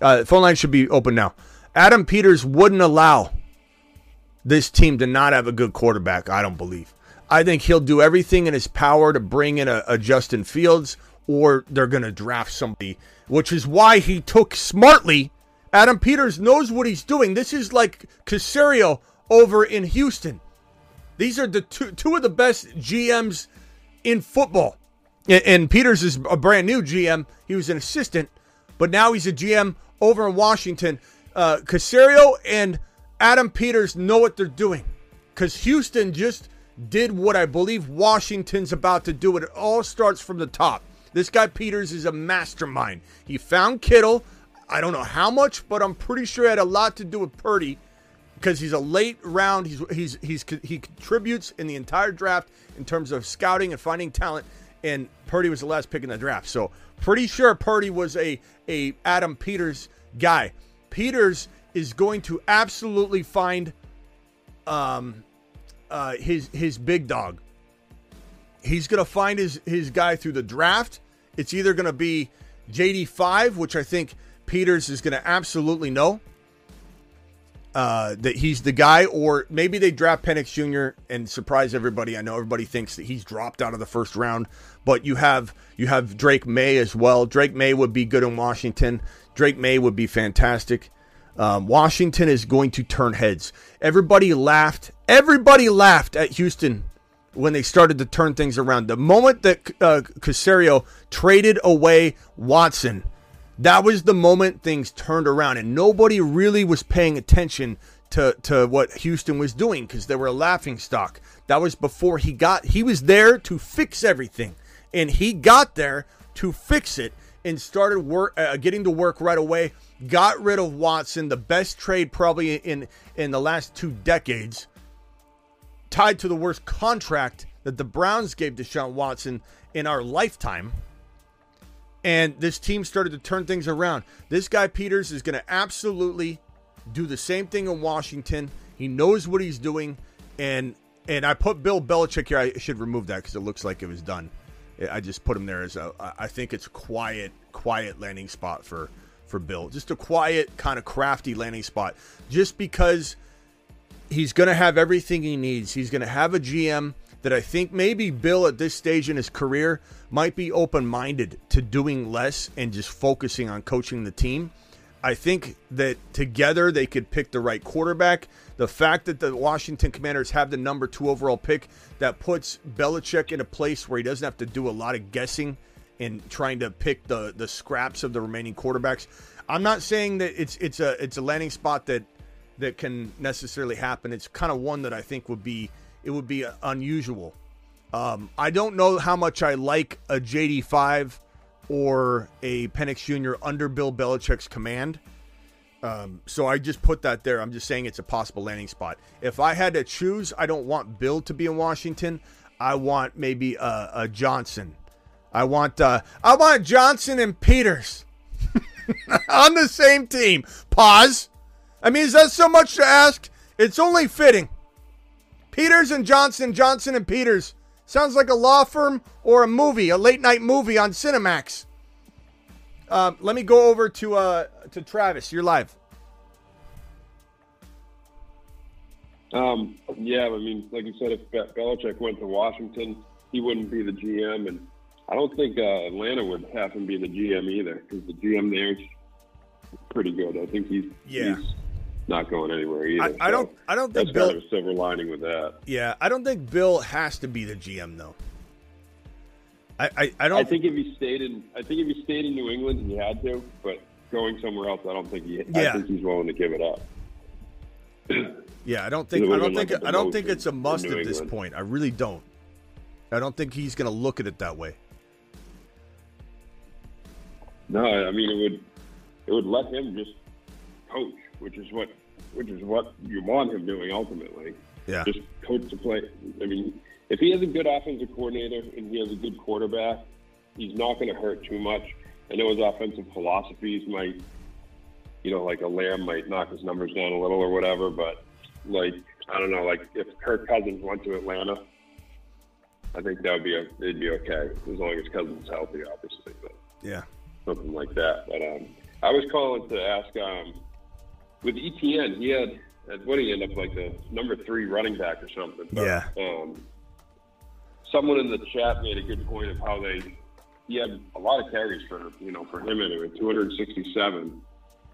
Phone line should be open now. Adam Peters wouldn't allow this team to not have a good quarterback, I don't believe. I think he'll do everything in his power to bring in a Justin Fields, or they're going to draft somebody, which is why he took smartly. Adam Peters knows what he's doing. This is like Caserio over in Houston. These are the two of the best GMs in football, and Peters is a brand new GM. He was an assistant, but now he's a GM over in Washington. Caserio and Adam Peters know what they're doing because Houston just did what I believe Washington's about to do. It all starts from the top. This guy Peters is a mastermind. He found Kittle. I don't know how much, but I'm pretty sure it had a lot to do with Purdy because he's a late round. He contributes in the entire draft in terms of scouting and finding talent, and Purdy was the last pick in the draft. So pretty sure Purdy was a Adam Peters guy. Peters is going to absolutely find his big dog. He's going to find his guy through the draft. It's either going to be JD5, which I think Peters is going to absolutely know that he's the guy, or maybe they draft Penix Jr. and surprise everybody. I know everybody thinks that he's dropped out of the first round, but you have Drake May as well. Drake May would be good in Washington. Drake May would be fantastic. Washington is going to turn heads. Everybody laughed at Houston when they started to turn things around. The moment that Caserio traded away Watson, that was the moment things turned around, and nobody really was paying attention to what Houston was doing because they were a laughing stock. That was before he was there to fix everything, and he got there to fix it and started getting to work right away. Got rid of Watson, the best trade probably in the last 2 decades, tied to the worst contract that the Browns gave Deshaun Watson in our lifetime. And this team started to turn things around. This guy Peters is going to absolutely do the same thing in Washington. He knows what he's doing. And I put Bill Belichick here. I should remove that because it looks like it was done. I just put him there as I think it's a quiet landing spot for Bill. Just a quiet, kind of crafty landing spot. Just because he's going to have everything he needs. He's going to have a GM that I think maybe Bill at this stage in his career might be open-minded to doing less and just focusing on coaching the team. I think that together they could pick the right quarterback. The fact that the Washington Commanders have the number 2 overall pick, that puts Belichick in a place where he doesn't have to do a lot of guessing and trying to pick the scraps of the remaining quarterbacks. I'm not saying that it's a landing spot that can necessarily happen. It's kind of one that I think would be unusual. I don't know how much I like a JD5 or a Penix Jr. under Bill Belichick's command. So I just put that there. I'm just saying it's a possible landing spot. If I had to choose, I don't want Bill to be in Washington. I want maybe a Johnson. I want Johnson and Peters on the same team. Pause. I mean, is that so much to ask? It's only fitting. Peters and Johnson, Johnson and Peters. Sounds like a law firm or a movie, a late night movie on Cinemax. Let me go over to Travis. You're live. Yeah, I mean, like you said, if Belichick went to Washington, he wouldn't be the GM, and I don't think Atlanta would have him be the GM either, because the GM there's pretty good. I think he's not going anywhere either. I don't think Bill kind of a silver lining with that. Yeah, I don't think Bill has to be the GM though. I don't. I think if he stayed in New England, he had to. But going somewhere else, I don't think he. Yeah. I think he's willing to give it up. Yeah, I don't think it's a must at this point. I really don't. I don't think he's going to look at it that way. No, I mean it would let him just coach, which is what you want him doing ultimately. Yeah, just coach the play. I mean, if he has a good offensive coordinator and he has a good quarterback, he's not going to hurt too much. I know his offensive philosophies might, like a Lamb might knock his numbers down a little or whatever. But I don't know, if Kirk Cousins went to Atlanta, I think it'd be okay as long as Cousins healthy, obviously. But yeah, something like that. But I was calling to ask. With ETN, he had what did he end up like the number 3 running back or something? But, yeah. Someone in the chat made a good point of how he had a lot of carries for him anyway, 267,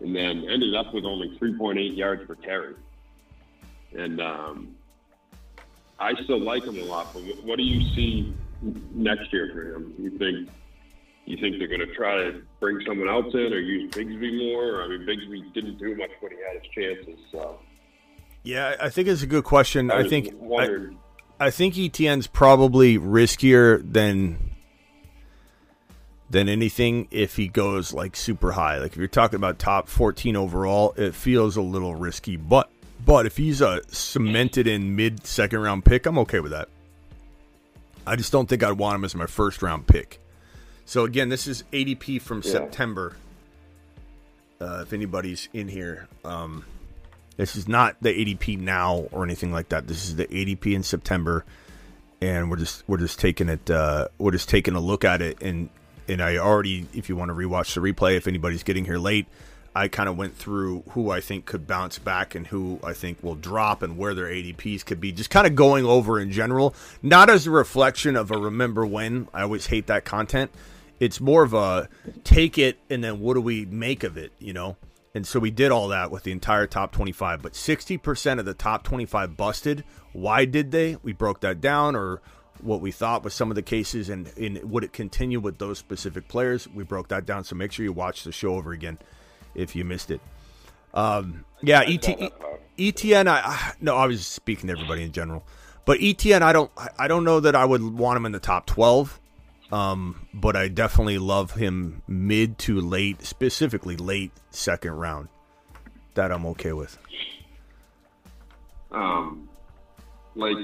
and then ended up with only 3.8 yards per carry. And I still like him a lot, but what do you see next year for him? You think they're going to try to bring someone else in or use Bigsby more? I mean, Bigsby didn't do much when he had his chances. So. Yeah, I think it's a good question. I think ETN's probably riskier than anything if he goes super high. If you're talking about top 14 overall, it feels a little risky. But if he's a cemented in mid-second round pick, I'm okay with that. I just don't think I'd want him as my first round pick. So, again, this is ADP from September, if anybody's in here. This is not the ADP now or anything like that. This is the ADP in September. and we're just taking a look at it. And I already, if you want to rewatch the replay, if anybody's getting here late, I kind of went through who I think could bounce back and who I think will drop and where their ADPs could be. Just kind of going over in general, not as a reflection of a remember when. I always hate that content. It's more of a take it and then what do we make of it, you know? And so we did all that with the entire top 25, but 60% of the top 25 busted. Why did they? We broke that down, or what we thought was some of the cases, and would it continue with those specific players? We broke that down, so make sure you watch the show over again if you missed it. Yeah, ETN. I was speaking to everybody in general, but ETN, I don't know that I would want him in the top 12. But I definitely love him mid to late, specifically late second round. That I'm okay with. Like,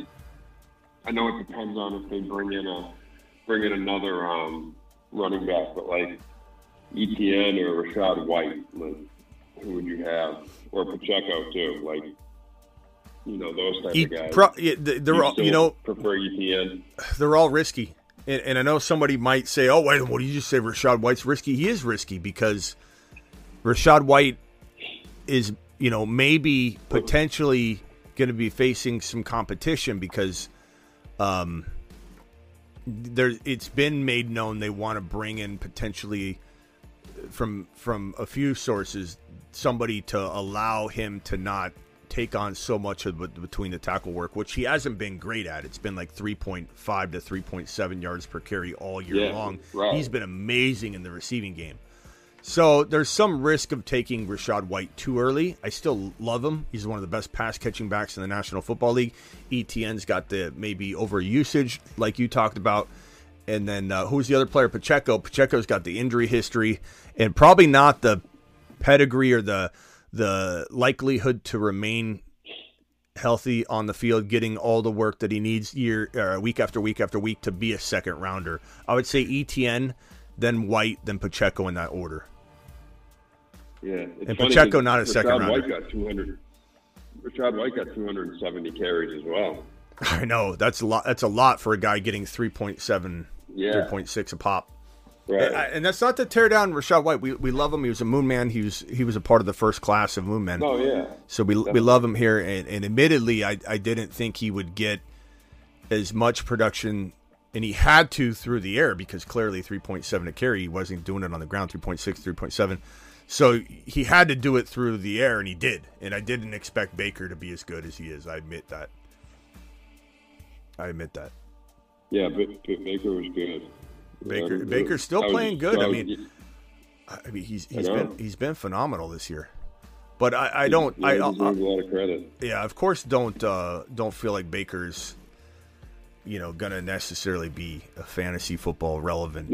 I know it depends on if they bring in another running back, but like ETN or Rashaad White, like who would you have? Or Pacheco too, like, you know, those type of guys. They're all, you know, prefer ETN. They're all risky. And I know somebody might say, oh, wait, what did you just say? Rashaad White's risky. He is risky because Rashaad White is, you know, maybe potentially going to be facing some competition because it's been made known they want to bring in potentially from a few sources somebody to allow him to not take on so much of between the tackle work, which he hasn't been great at. It's been like 3.5 to 3.7 yards per carry all year long. Right. He's been amazing in the receiving game. So there's some risk of taking Rashaad White too early. I still love him. He's one of the best pass-catching backs in the National Football League. ETN's got the maybe overusage, like you talked about. And then who's the other player? Pacheco. Pacheco's got the injury history and probably not the pedigree or the likelihood to remain healthy on the field, getting all the work that he needs week after week after week to be a second rounder. I would say ETN, then White, then Pacheco in that order. Yeah, and Pacheco not a second rounder. Rashaad White got 270 carries as well. I know that's a lot for a guy getting 3.7, 3.6 a pop. Right. And that's not to tear down Rashaad White. We love him. He was a Moon Man. He was a part of the first class of Moon Men. Oh yeah. So we love him here. And admittedly, I didn't think he would get as much production, and he had to through the air because clearly 3.7 a carry, he wasn't doing it on the ground. 3.6, 3.7. So he had to do it through the air, and he did. And I didn't expect Baker to be as good as he is. I admit that. Yeah, but Baker was good. Baker's still playing good. I mean, he's been phenomenal this year. But I deserves a lot of credit. Yeah, of course, don't feel like Baker's, you know, gonna necessarily be a fantasy football relevant,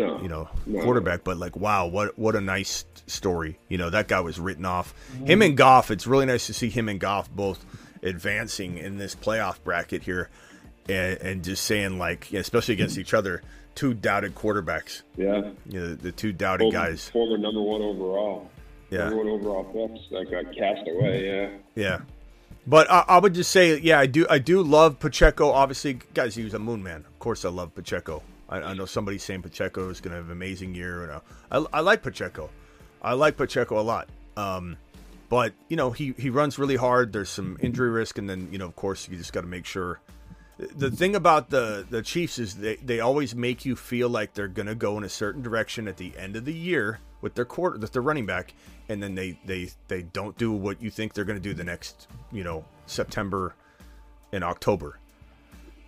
quarterback. But like, wow, what a nice story. You know, that guy was written off. Him and Goff. It's really nice to see him and Goff both advancing in this playoff bracket here, and just saying like, especially against each other. Two doubted quarterbacks. Yeah. You know, the two doubted guys. Former number one overall. Yeah. Number one overall picks that got cast away, yeah. Yeah. But I would just say, yeah, I do love Pacheco. Obviously, guys, he was a Moon Man. Of course I love Pacheco. I know somebody's saying Pacheco is going to have an amazing year. And I like Pacheco. I like Pacheco a lot. But, you know, he runs really hard. There's some injury risk. And then, you know, of course, you just got to make sure. The thing about the Chiefs is they always make you feel like they're going to go in a certain direction at the end of the year with their running back, and then they don't do what you think they're going to do the next, you know, September and October.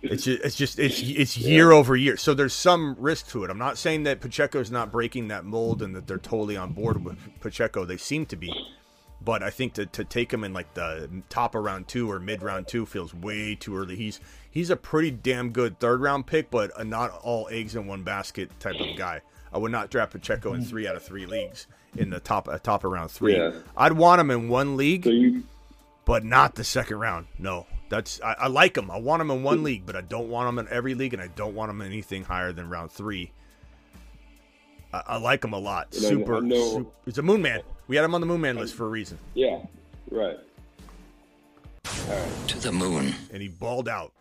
It's year over year. So there's some risk to it. I'm not saying that Pacheco's not breaking that mold and that they're totally on board with Pacheco. They seem to be. But I think to take him in like the top of round 2 or mid round 2 feels way too early. He's a pretty damn good third round pick, but a not all eggs in one basket type of guy. I would not draft Pacheco in 3 out of 3 leagues in the top of round 3. Yeah. I'd want him in one league, but not the second round. No, that's I like him. I want him in one league, but I don't want him in every league, and I don't want him in anything higher than round 3. I like him a lot. Super. He's a Moon Man. We had him on the Moon Man list for a reason. Yeah, right. All right. To the moon. And he balled out.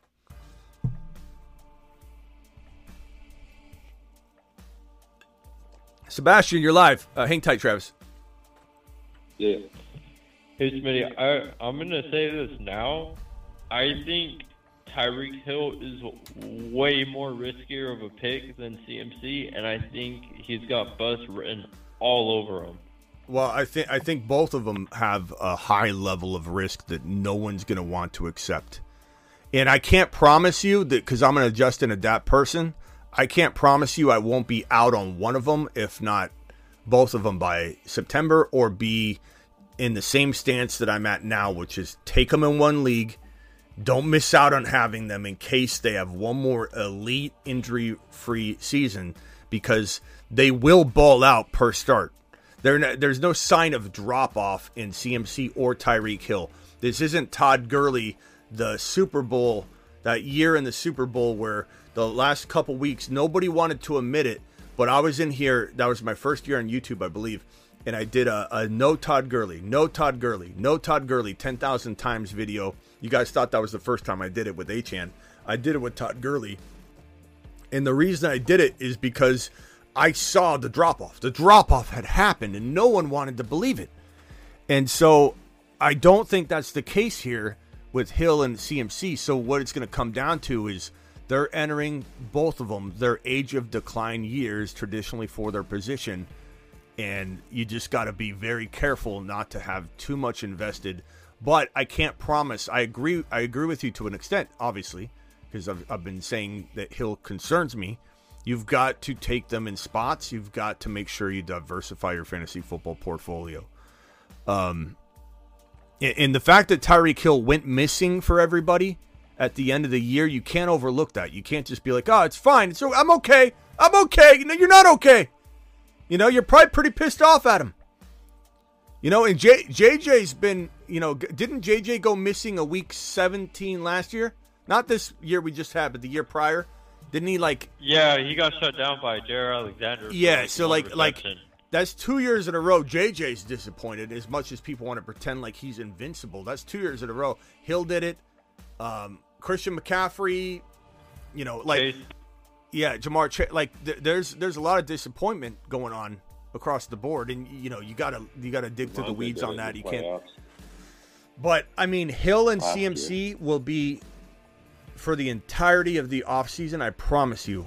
Sebastian, you're live. Hang tight, Travis. Yeah. Hey, Smitty, I'm going to say this now. I think Tyreek Hill is way more riskier of a pick than CMC, and I think he's got bust written all over him. Well, I think both of them have a high level of risk that no one's going to want to accept. And I can't promise you that, because I'm an adjust and adapt person, I can't promise you I won't be out on one of them, if not both of them by September, or be in the same stance that I'm at now, which is take them in one league. Don't miss out on having them in case they have one more elite injury-free season, because they will ball out per start. There's no sign of drop-off in CMC or Tyreek Hill. This isn't Todd Gurley, the Super Bowl, that year in the Super Bowl where the last couple weeks, nobody wanted to admit it, but I was in here. That was my first year on YouTube, I believe, and I did a no Todd Gurley, 10,000 times video. You guys thought that was the first time I did it with Achane. I did it with Todd Gurley. And the reason I did it is because I saw the drop-off. The drop-off had happened, and no one wanted to believe it. And so I don't think that's the case here with Hill and CMC. So what it's going to come down to is they're entering, both of them, their age of decline years traditionally for their position. And you just got to be very careful not to have too much invested. But I can't promise. I agree with you to an extent, obviously, because I've been saying that Hill concerns me. You've got to take them in spots. You've got to make sure you diversify your fantasy football portfolio. And the fact that Tyreek Hill went missing for everybody at the end of the year, you can't overlook that. You can't just be like, oh, it's fine. So I'm okay. I'm okay. You know, you're not okay. You know, you're probably pretty pissed off at him. You know, and JJ's been, you know, didn't JJ go missing a week 17 last year? Not this year we just had, but the year prior. Didn't he like... Yeah, he got shut down by Jair Alexander. Yeah, so like that's 2 years in a row. JJ's disappointed as much as people want to pretend like he's invincible. That's 2 years in a row. Hill did it. Christian McCaffrey, you know, like... Chase. Yeah, Ja'Marr Chase. Like, there's a lot of disappointment going on across the board. And, you know, you gotta dig through the weeds on that. You can't... But, I mean, Hill and CMC will be... for the entirety of the offseason, I promise you,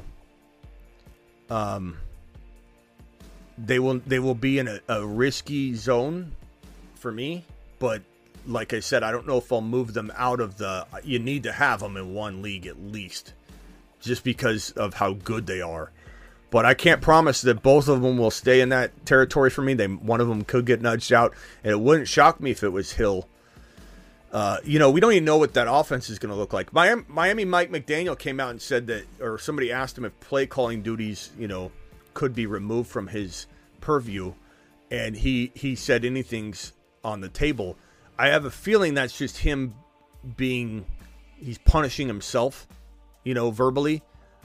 they will be in a risky zone for me. But like I said, I don't know if I'll move them out of the... You need to have them in one league at least, just because of how good they are. But I can't promise that both of them will stay in that territory for me. One of them could get nudged out, and it wouldn't shock me if it was Hill. You know, we don't even know what that offense is going to look like. Miami Mike McDaniel came out and said that, or somebody asked him if play calling duties, you know, could be removed from his purview, and he said anything's on the table. I have a feeling that's just him he's punishing himself, you know, verbally.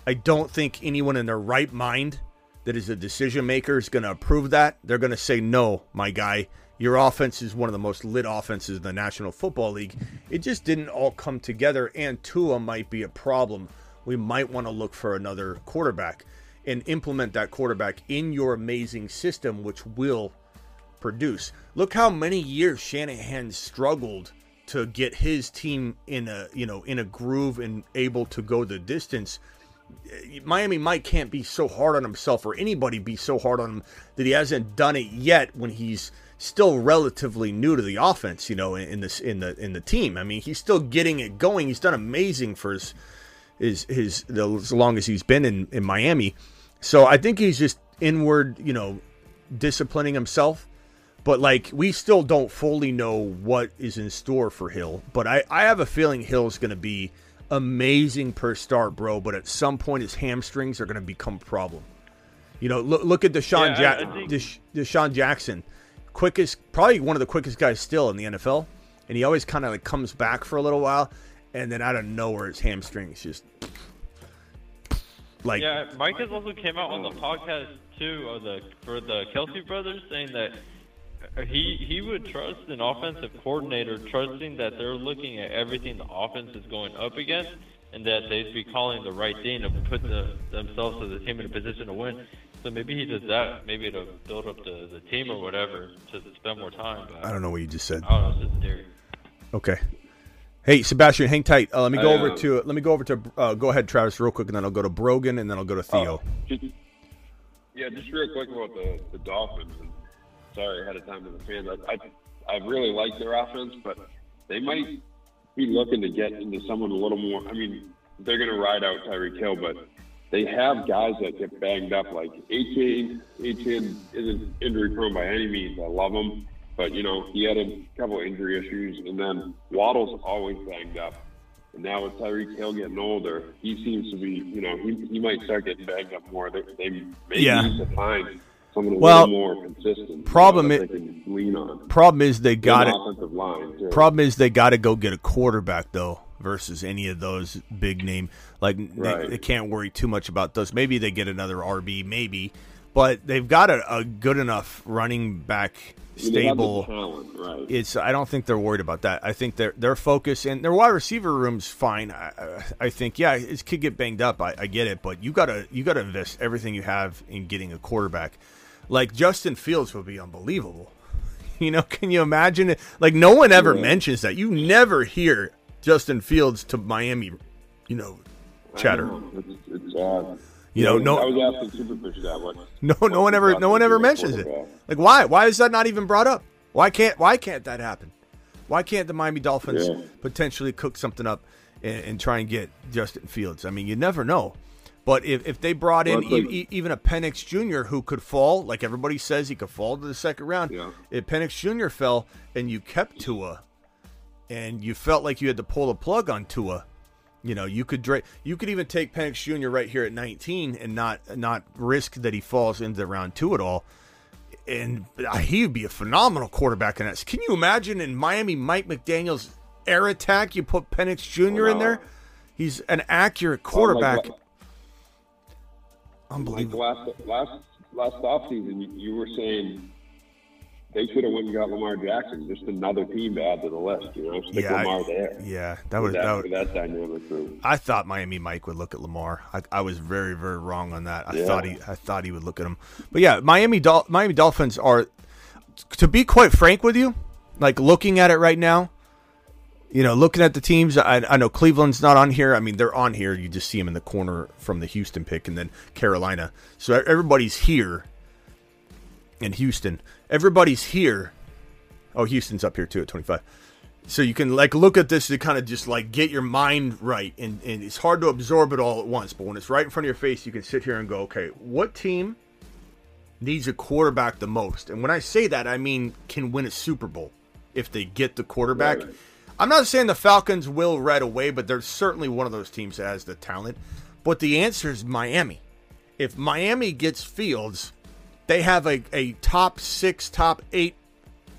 I don't think anyone in their right mind that is a decision maker is going to approve that. They're going to say, no, my guy, your offense is one of the most lit offenses in the National Football League. It just didn't all come together, and Tua might be a problem. We might want to look for another quarterback and implement that quarterback in your amazing system, which will produce. Look how many years Shanahan struggled to get his team in a groove and able to go the distance. Miami Mike can't be so hard on himself, or anybody be so hard on him, that he hasn't done it yet when he's still relatively new to the offense, you know, in the team. I mean, he's still getting it going. He's done amazing for as long as he's been in Miami. So I think he's just inward, you know, disciplining himself. But like, we still don't fully know what is in store for Hill. But I have a feeling Hill's going to be amazing per start, bro. But at some point, his hamstrings are going to become a problem. You know, look at Deshaun Jackson. Probably one of the quickest guys still in the NFL, and he always kind of like comes back for a little while, and then out of nowhere his hamstrings just like... Yeah, Mike has also came out on the podcast too for the Kelce brothers, saying that he would trust an offensive coordinator, trusting that they're looking at everything the offense is going up against, and that they'd be calling the right thing to put themselves as a team in a position to win. So maybe he does that, maybe to build up the team or whatever, to spend more time. But I don't know what you just said. I don't know, it's a theory. Okay. Hey, Sebastian, hang tight. Go ahead, Travis, real quick, and then I'll go to Brogan, and then I'll go to Theo. Just real quick about the Dolphins. And sorry, ahead of time to the fans. I really like their offense, but they might be looking to get into someone a little more. I mean, they're going to ride out Tyreek Hill, but they have guys that get banged up. Like Achane isn't injury-prone by any means. I love him. But, you know, he had a couple injury issues. And then Waddle's always banged up. And now with Tyreek Hill getting older, he seems to be, you know, he might start getting banged up more. They need to find someone a little more consistent. Problem is they got to go get a quarterback, though, versus any of those big name. Like, they can't worry too much about those. Maybe they get another RB, maybe. But they've got a good enough running back stable. Talent, right? I don't think they're worried about that. I think their focus and their wide receiver room's fine. I think it could get banged up. I get it, but you gotta invest everything you have in getting a quarterback. Like Justin Fields would be unbelievable. You know, can you imagine it? Like no one ever mentions that. You never hear Justin Fields to Miami, you know, chatter. It's odd. You know, no. I was asking Superfish that one. No one ever mentions it. Like, why? Why is that not even brought up? Why can't that happen? Why can't the Miami Dolphins potentially cook something up and try and get Justin Fields? I mean, you never know. But if they brought in even a Penix Jr. who could fall, like everybody says, he could fall to the second round. Yeah. If Penix Jr. fell and you kept Tua, and you felt like you had to pull the plug on Tua. You know, you could even take Penix Jr. right here at 19 and not risk that he falls into round two at all. And he would be a phenomenal quarterback in that. Can you imagine in Miami, Mike McDaniel's air attack, you put Penix Jr. in there? He's an accurate quarterback. Unbelievable. Last offseason, you were saying they should have went and got Lamar Jackson, just another team to add to the list. You know, stick Lamar there. Yeah, that dynamic too. I thought Miami Mike would look at Lamar. I was very, very wrong on that. I thought he would look at him. But yeah, Miami Dolphins are, to be quite frank with you, like looking at it right now. You know, looking at the teams, I know Cleveland's not on here. I mean, they're on here. You just see them in the corner from the Houston pick, and then Carolina. So everybody's here. In Houston, everybody's here. Oh, Houston's up here too at 25. So you can like look at this to kind of just like get your mind right, and it's hard to absorb it all at once. But when it's right in front of your face, you can sit here and go, okay, what team needs a quarterback the most? And when I say that, I mean can win a Super Bowl if they get the quarterback. Right. I'm not saying the Falcons will right away, but they're certainly one of those teams that has the talent. But the answer is Miami. If Miami gets Fields. They have a top six, top eight.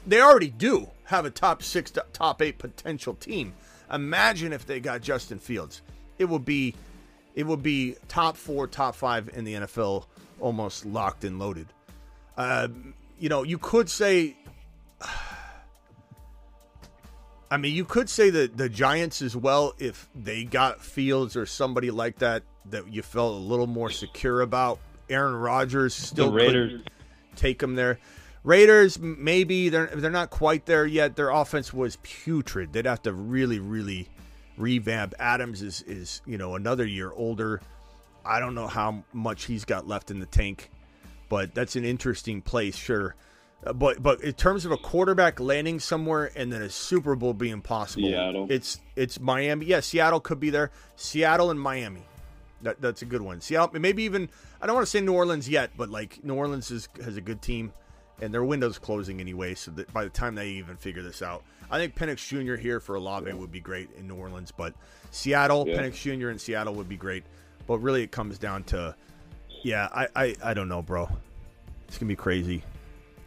They already do have a top six, top eight potential team. Imagine if they got Justin Fields. It would be top four, top five in the NFL, almost locked and loaded. You could say that the Giants as well, if they got Fields or somebody like that, that you felt a little more secure about. Aaron Rodgers still could take them there. Raiders, maybe they're not quite there yet. Their offense was putrid. They'd have to really, really revamp. Adams is you know another year older. I don't know how much he's got left in the tank, but that's an interesting place, sure. But in terms of a quarterback landing somewhere and then a Super Bowl being possible, it's Miami. Yeah, Seattle could be there. Seattle and Miami. That's a good one. Seattle, maybe even I don't want to say New Orleans yet, but like New Orleans has a good team, and their window's closing anyway. So that by the time they even figure this out, I think Penix Jr. here for Olave would be great in New Orleans, but Seattle, Penix Jr. in Seattle would be great. But really, it comes down to I don't know, bro. It's gonna be crazy.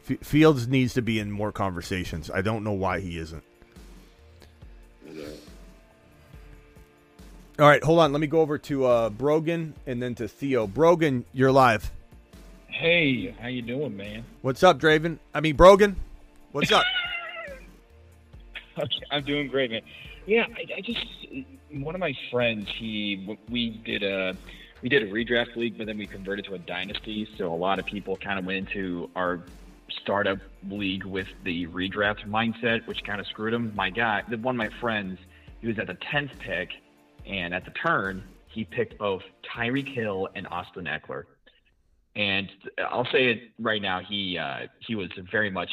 Fields needs to be in more conversations. I don't know why he isn't. Yeah. All right, hold on. Let me go over to Brogan and then to Theo. Brogan, you're live. Hey, how you doing, man? What's up, Draven? I mean, Brogan, what's up? Okay, I'm doing great, man. Yeah, I just – one of my friends, we did a – we did a redraft league, but then we converted to a dynasty. So a lot of people kind of went into our startup league with the redraft mindset, which kind of screwed them. My guy, one of my friends, he was at the 10th pick, and at the turn, he picked both Tyreek Hill and Austin Ekeler. And I'll say it right now, he was very much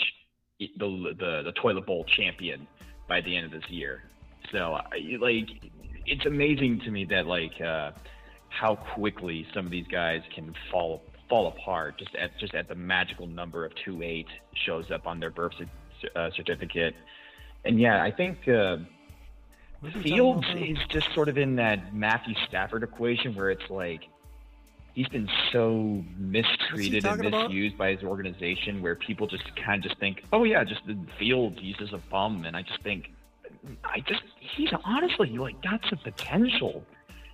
the toilet bowl champion by the end of this year. So like, it's amazing to me that how quickly some of these guys can fall apart just at the magical number of 2-8 shows up on their birth certificate. And yeah, I think Fields is just sort of in that Matthew Stafford equation where it's like he's been so mistreated and misused by his organization where people just kind of just think, oh yeah, just the Fields, he's just a bum. And I just think he's honestly like got some potential,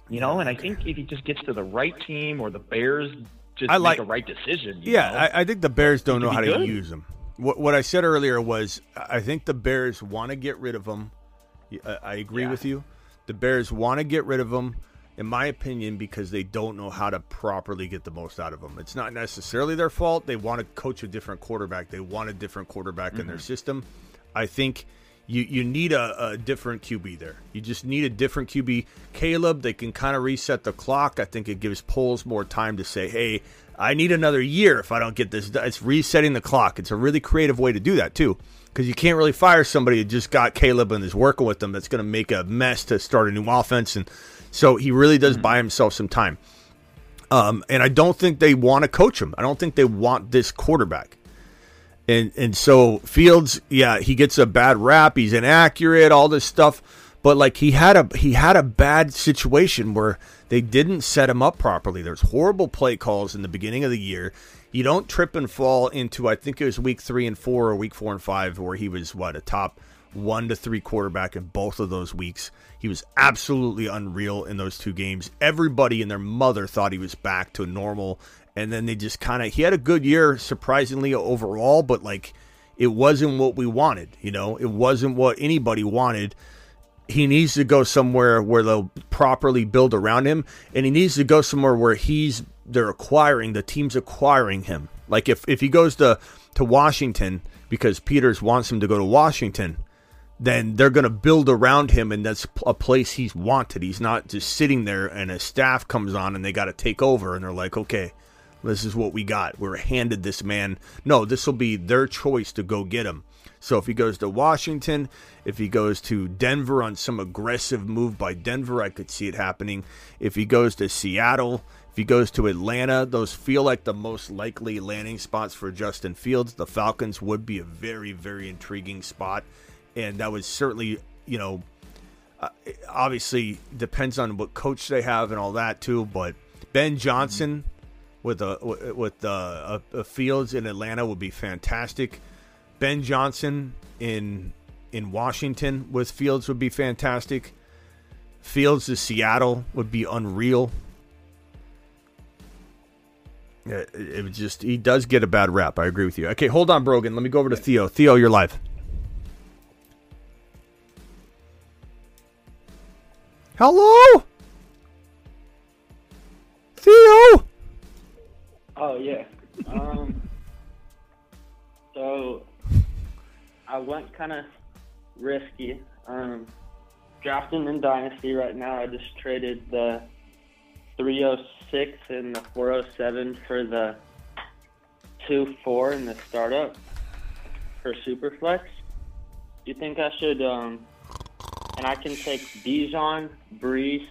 you know. And I think if he just gets to the right team or the Bears just make the right decision, you know? I think the Bears don't know how to use him. What I said earlier was I think the Bears want to get rid of him. I agree with you. The Bears want to get rid of him, in my opinion, because they don't know how to properly get the most out of him. It's not necessarily their fault. They want to coach a different quarterback. They want a different quarterback in their system. I think you need a different QB there. You just need a different QB. Caleb, they can kind of reset the clock. I think it gives polls more time to say, hey, I need another year if I don't get this. It's resetting the clock. It's a really creative way to do that, too, because you can't really fire somebody that just got Caleb and is working with them. That's going to make a mess to start a new offense. And so he really does buy himself some time. And I don't think they want to coach him. I don't think they want this quarterback. And so Fields, yeah, he gets a bad rap. He's inaccurate, all this stuff. But like he had a bad situation where they didn't set him up properly. There's horrible play calls in the beginning of the year. You don't trip and fall into, I think it was week 3 and 4 or week 4 and 5, where he was a top 1 to 3 quarterback in both of those weeks. He was absolutely unreal in those 2 games. Everybody and their mother thought he was back to normal. And then they just he had a good year, surprisingly, overall, but it wasn't what we wanted, you know? It wasn't what anybody wanted. He needs to go somewhere where they'll properly build around him, and he needs to go somewhere where the team's acquiring him. Like if he goes to Washington because Peters wants him to go to Washington, then they're going to build around him, and that's a place he's wanted. He's not just sitting there and a staff comes on and they got to take over, and they're like, okay, this is what we got. We're handed this man. No, this will be their choice to go get him. So if he goes to Washington, if he goes to Denver on some aggressive move by Denver, I could see it happening. If he goes to Seattle, if he goes to Atlanta, those feel like the most likely landing spots for Justin Fields. The Falcons would be a very, very intriguing spot. And that was certainly, obviously depends on what coach they have and all that too. But Ben Johnson with Fields in Atlanta would be fantastic. Ben Johnson in Washington with Fields would be fantastic. Fields to Seattle would be unreal. It was just, he does get a bad rap. I agree with you. Okay, hold on, Brogan. Let me go over to Theo. Theo, you're live. Hello? Theo? Oh, yeah. So I went kind of risky. Drafting in Dynasty right now, I just traded the 306 and the 407 for the 2-4 in the startup for Superflex. Do you think I should, and I can take Bijan, Breece,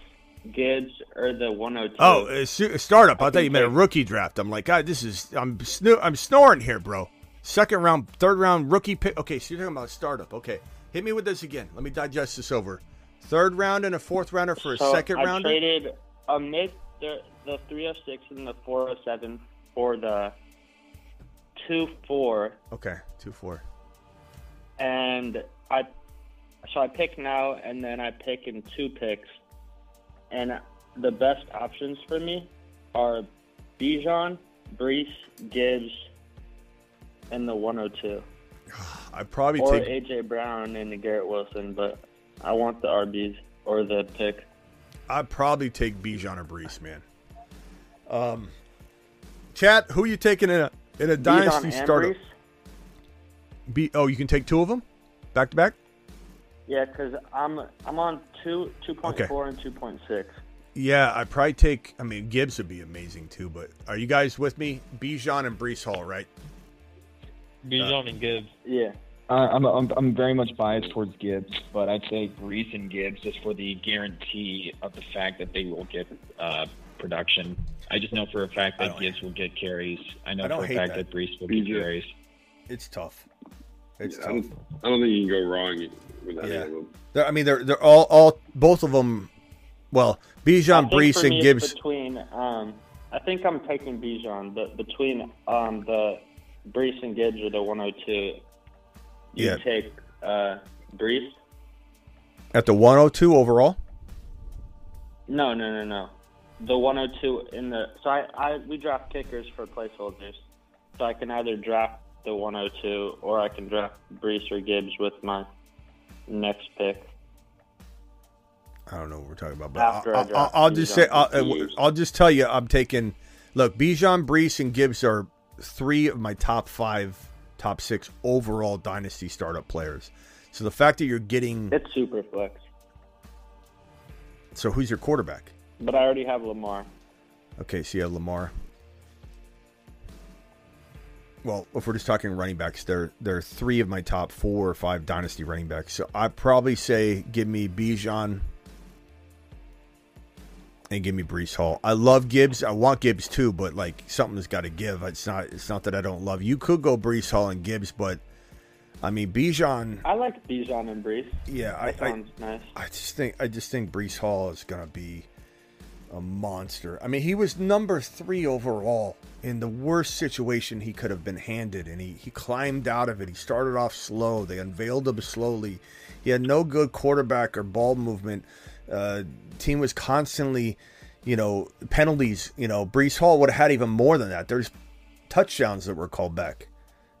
Gibbs, or the 102. Oh, a startup. I thought you meant a rookie draft. I'm like, God, I'm snoring here, bro. Second round, third round, rookie pick. Okay, so you're talking about startup. Okay, hit me with this again. Let me digest this over. Third round and a fourth rounder for a second rounder? I traded mid the 306 and the 407 for the 2-4. Okay, 2-4. And I pick now, and then I pick in 2 picks. And the best options for me are Bijan, Breece, Gibbs, and the 102. I'd probably take A.J. Brown and the Garrett Wilson, but I want the RBs or the pick. I'd probably take Bijan or Breece, man. Chat, who are you taking in a dynasty startup? You can take two of them, back to back. Yeah, because I'm on 2.4 and 2.6. Yeah, I probably take. I mean, Gibbs would be amazing too. But are you guys with me? Bijan and Breece Hall, right? Bijan and Gibbs. Yeah, I'm very much biased towards Gibbs, but I'd say Breece and Gibbs just for the guarantee of the fact that they will get production. I just know for a fact that Gibbs will get carries. I know for a fact that Breece will get carries. It's tough. It's tough. I don't think you can go wrong with that. Yeah. I mean, they're all both of them. Well, Bijan, Breece, and Gibbs. Between, I think I'm taking Bijan, but between the Breece and Gibbs are the 102. You take Breece at the 102 overall. No. The 102 in the we draft kickers for placeholders, so I can either draft the 102 or I can draft Breece or Gibbs with my next pick. I don't know what we're talking about, but I'll just tell you I'm taking. Look, Bijan, Breece, and Gibbs are three of my top 6 overall dynasty startup players. So the fact that you're getting it's super flex. So who's your quarterback? But I already have Lamar. Okay, so you have Lamar. Well, if we're just talking running backs, they're three of my top 4 or 5 dynasty running backs. So I probably say give me Bijan and give me Breece Hall. I love Gibbs. I want Gibbs too, but like something's got to give. It's not that I don't love you. Could go Breece Hall and Gibbs, but I mean Bijan. I like Bijan and Breece. Yeah, sounds nice. I just think Breece Hall is gonna be a monster. I mean, he was number 3 overall in the worst situation he could have been handed, and he climbed out of it. He started off slow. They unveiled him slowly. He had no good quarterback or ball movement. Team was constantly, penalties. Breece Hall would have had even more than that. There's touchdowns that were called back,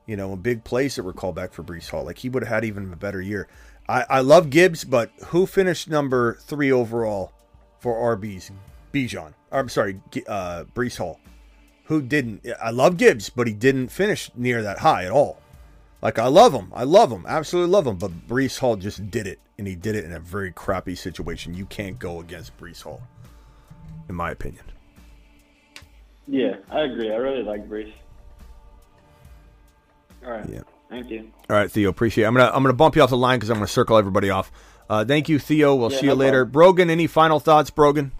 and big plays that were called back for Breece Hall. Like, he would have had even a better year. I love Gibbs, but who finished number 3 overall for RBs? Bijan. I'm sorry, Breece Hall. Who didn't? I love Gibbs, but he didn't finish near that high at all. Like, I love him, absolutely love him. But Breece Hall just did it, and he did it in a very crappy situation. You can't go against Breece Hall, in my opinion. Yeah, I agree. I really like Breece. All right. Yeah. Thank you. All right, Theo. Appreciate it. I'm gonna bump you off the line because I'm gonna circle everybody off. Thank you, Theo. We'll see you later. Brogan, any final thoughts, Brogan?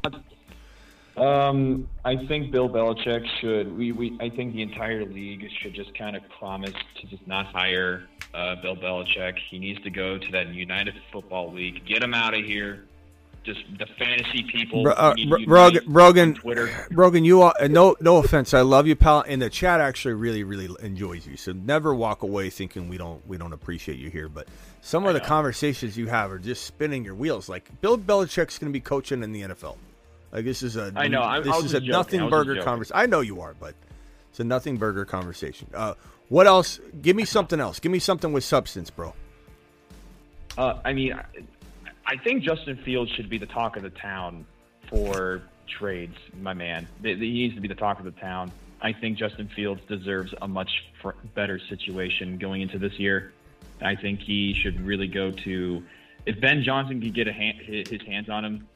I think Bill Belichick should. I think the entire league should just kind of promise to just not hire Bill Belichick. He needs to go to that United Football League. Get him out of here. Just the fantasy people. Brogan, you are no offense. I love you, pal. And the chat actually really, really enjoys you. So never walk away thinking we don't appreciate you here. But some of the conversations you have are just spinning your wheels. Like, Bill Belichick's going to be coaching in the NFL. Like, this is a nothing burger conversation. I know you are, but it's a nothing burger conversation. What else? Give me something else. Give me something with substance, bro. I think Justin Fields should be the talk of the town for trades, my man. He needs to be the talk of the town. I think Justin Fields deserves a much better situation going into this year. I think he should really go to – if Ben Johnson could get his hands on him,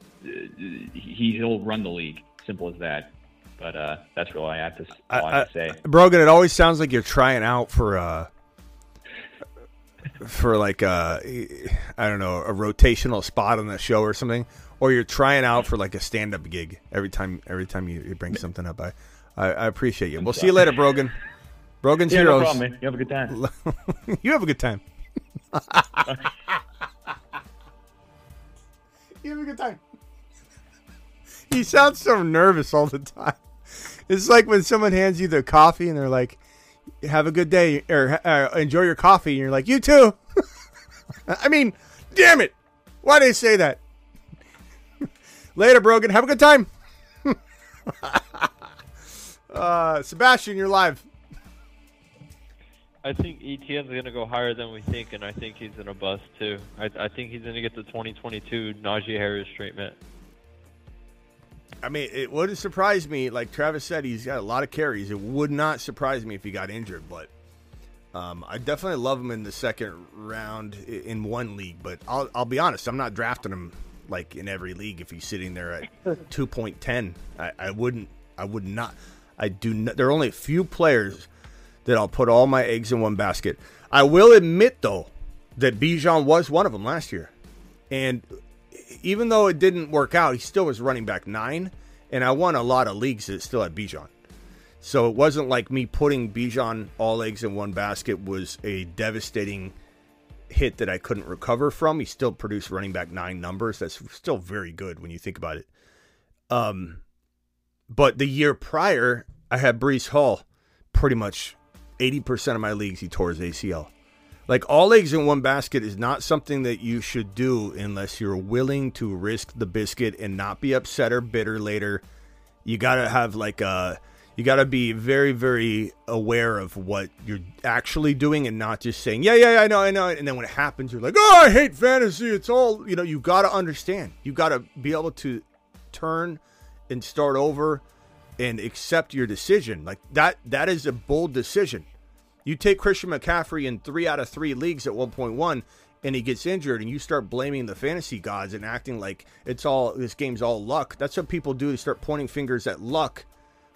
he'll run the league. Simple as that. But that's really all I have to say. Brogan, it always sounds like you're trying out for I don't know, a rotational spot on the show or something, or you're trying out for like a stand-up gig every time you bring something up. I appreciate you. We'll see you later, Brogan. Brogan's heroes. No problem, man. You have a good time. You have a good time. You have a good time. He sounds so nervous all the time. It's like when someone hands you their coffee and they're like, have a good day, or enjoy your coffee. And you're like, you too. I mean, damn it. Why did I say that? Later, Brogan. Have a good time. Sebastian, you're live. I think ETN's going to go higher than we think, and I think he's going to bust too. I think he's going to get the 2022 Najee Harris treatment. I mean, it wouldn't surprise me. Like Travis said, he's got a lot of carries. It would not surprise me if he got injured, but I definitely love him in the second round in one league. But I'll be honest, I'm not drafting him like in every league. If he's sitting there at 2.10, I would not. There are only a few players that I'll put all my eggs in one basket. I will admit though that Bijan was one of them last year, and even though it didn't work out, he still was running back 9, and I won a lot of leagues that still had Bijan. So it wasn't like me putting Bijan all eggs in one basket was a devastating hit that I couldn't recover from. He still produced running back 9 numbers. That's still very good when you think about it. But the year prior, I had Breece Hall. Pretty much 80% of my leagues, he tore his ACL. Like, all eggs in one basket is not something that you should do unless you're willing to risk the biscuit and not be upset or bitter later. You got to have like a, you got to be very, very aware of what you're actually doing and not just saying, yeah, I know. And then when it happens, you're like, oh, I hate fantasy. It's all, you know, you got to understand. You got to be able to turn and start over and accept your decision. Like that is a bold decision. You take Christian McCaffrey in 3 out of 3 leagues at 1.1 and he gets injured and you start blaming the fantasy gods and acting like it's all, this game's all luck. That's what people do. They start pointing fingers at luck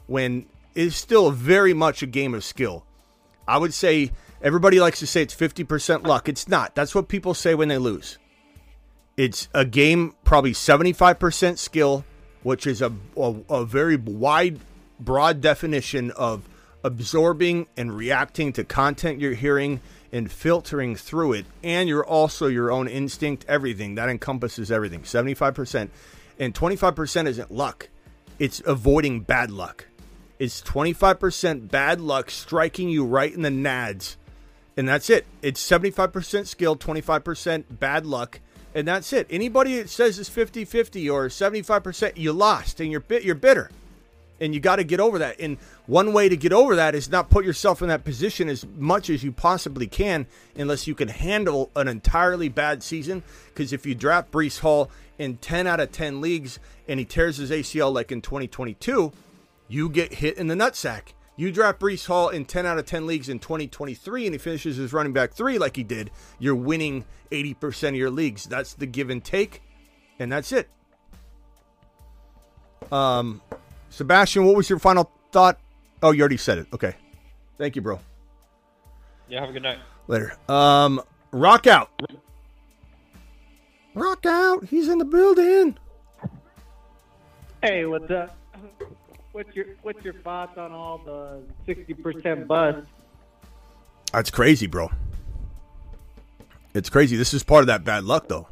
when it's still very much a game of skill. I would say everybody likes to say it's 50% luck. It's not. That's what people say when they lose. It's a game, probably 75% skill, which is a very wide, broad definition of absorbing and reacting to content you're hearing and filtering through it, and you're also your own instinct, everything that encompasses everything. 75%, and 25% isn't luck, it's avoiding bad luck. It's 25% bad luck striking you right in the nads, and that's it. It's 75% skill, 25% bad luck, and that's it. Anybody that says it's 50-50 or 75%, you lost, and you're bitter. And you got to get over that. And one way to get over that is not put yourself in that position as much as you possibly can, unless you can handle an entirely bad season. Because if you draft Breece Hall in 10 out of 10 leagues and he tears his ACL like in 2022, you get hit in the nutsack. You draft Breece Hall in 10 out of 10 leagues in 2023 and he finishes his running back 3 like he did, you're winning 80% of your leagues. That's the give and take, and that's it. Sebastian, what was your final thought? Oh, you already said it. Okay. Thank you, bro. Yeah, have a good night. Later. Rock out. Rock out. He's in the building. Hey, what's up? What's your thoughts on all the 60% bust? That's crazy, bro. It's crazy. This is part of that bad luck, though.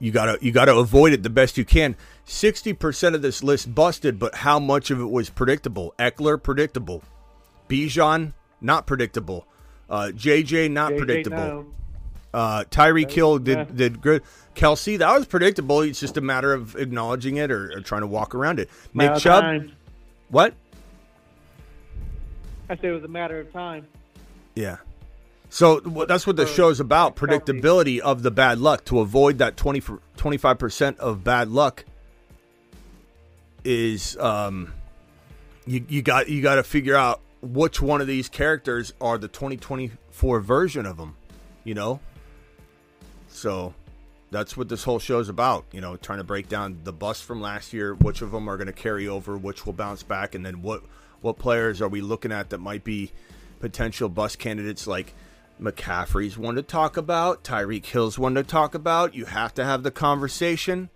You gotta avoid it the best you can. 60% of this list busted, but how much of it was predictable? Ekeler, predictable. Bijan, not predictable. JJ, not predictable. No. Tyreek Hill did good. Kelce, that was predictable. It's just a matter of acknowledging it or trying to walk around it. Nick Chubb, what? I said it was a matter of time. Yeah. So that's what the show's about, predictability of the bad luck. To avoid that 25% of bad luck is you got to figure out which one of these characters are the 2024 version of them, you know. So that's what this whole show's about, you know, trying to break down the bust from last year, which of them are going to carry over, which will bounce back, and then what players are we looking at that might be potential bust candidates. Like McCaffrey's one to talk about, Tyreek Hill's one to talk about. You have to have the conversation.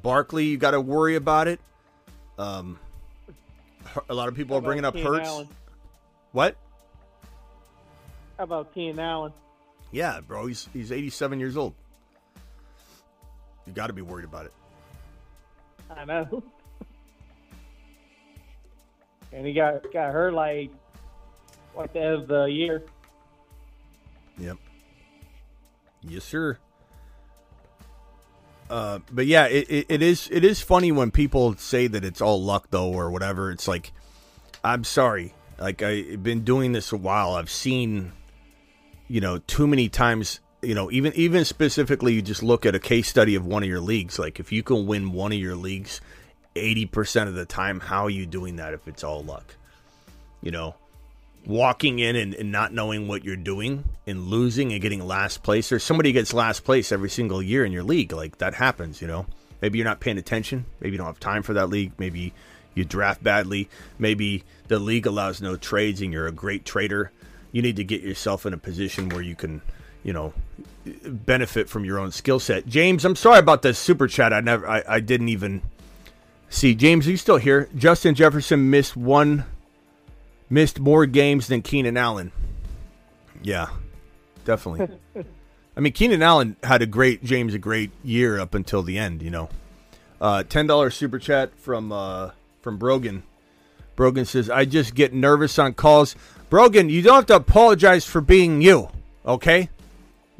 Barkley, you got to worry about it. A lot of people are bringing up Hurts. What? How about Keenan Allen? Yeah, bro, he's 87 years old. You got to be worried about it. I know. And he got hurt like what the year. Yep. Yes, sir. But yeah, it is funny when people say that it's all luck though or whatever. It's like, I'm sorry, like I've been doing this a while. I've seen, you know, too many times you know, even specifically, you just look at a case study of one of your leagues. Like, if you can win one of your leagues 80% of the time, how are you doing that if it's all luck? You know, walking in and not knowing what you're doing and losing and getting last place, or somebody gets last place every single year in your league. Like, that happens, you know. Maybe you're not paying attention. Maybe you don't have time for that league. Maybe you draft badly. Maybe the league allows no trades and you're a great trader. You need to get yourself in a position where you can, you know, benefit from your own skill set. James, I'm sorry about this super chat. I didn't even see. James, are you still here? Justin Jefferson missed more games than Keenan Allen. Yeah, definitely. I mean, Keenan Allen had a great year up until the end, you know. $10 super chat from Brogan. Brogan says, I just get nervous on calls. Brogan, you don't have to apologize for being you, okay?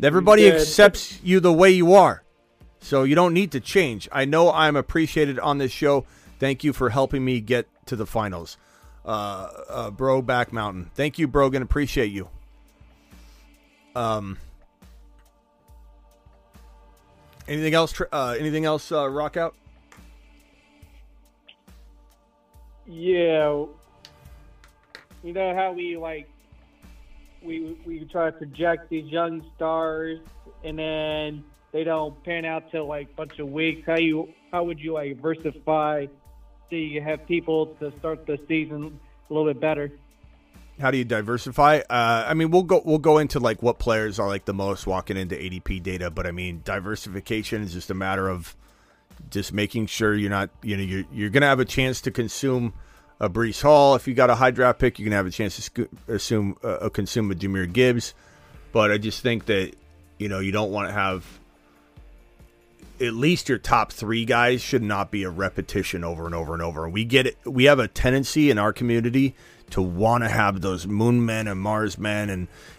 Everybody accepts you the way you are, so you don't need to change. I know I'm appreciated on this show. Thank you for helping me get to the finals. Bro Back Mountain. Thank you, Brogan. Appreciate you. Anything else? Rock out? Yeah. You know how we like we try to project these young stars and then they don't pan out till like a bunch of weeks. How would you like diversify so you have people to start the season a little bit better? How do you diversify? I mean, we'll go into like what players are like the most walking into ADP data, but I mean, diversification is just a matter of just making sure you're not, you know, you're going to have a chance to consume a Breece Hall. If you got a high draft pick, you're going to have a chance to consume a Jahmyr Gibbs. But I just think that, you know, you don't want to have, at least your top three guys should not be a repetition over and over and over. We get it. We have a tendency in our community to want to have those moon men and Mars men.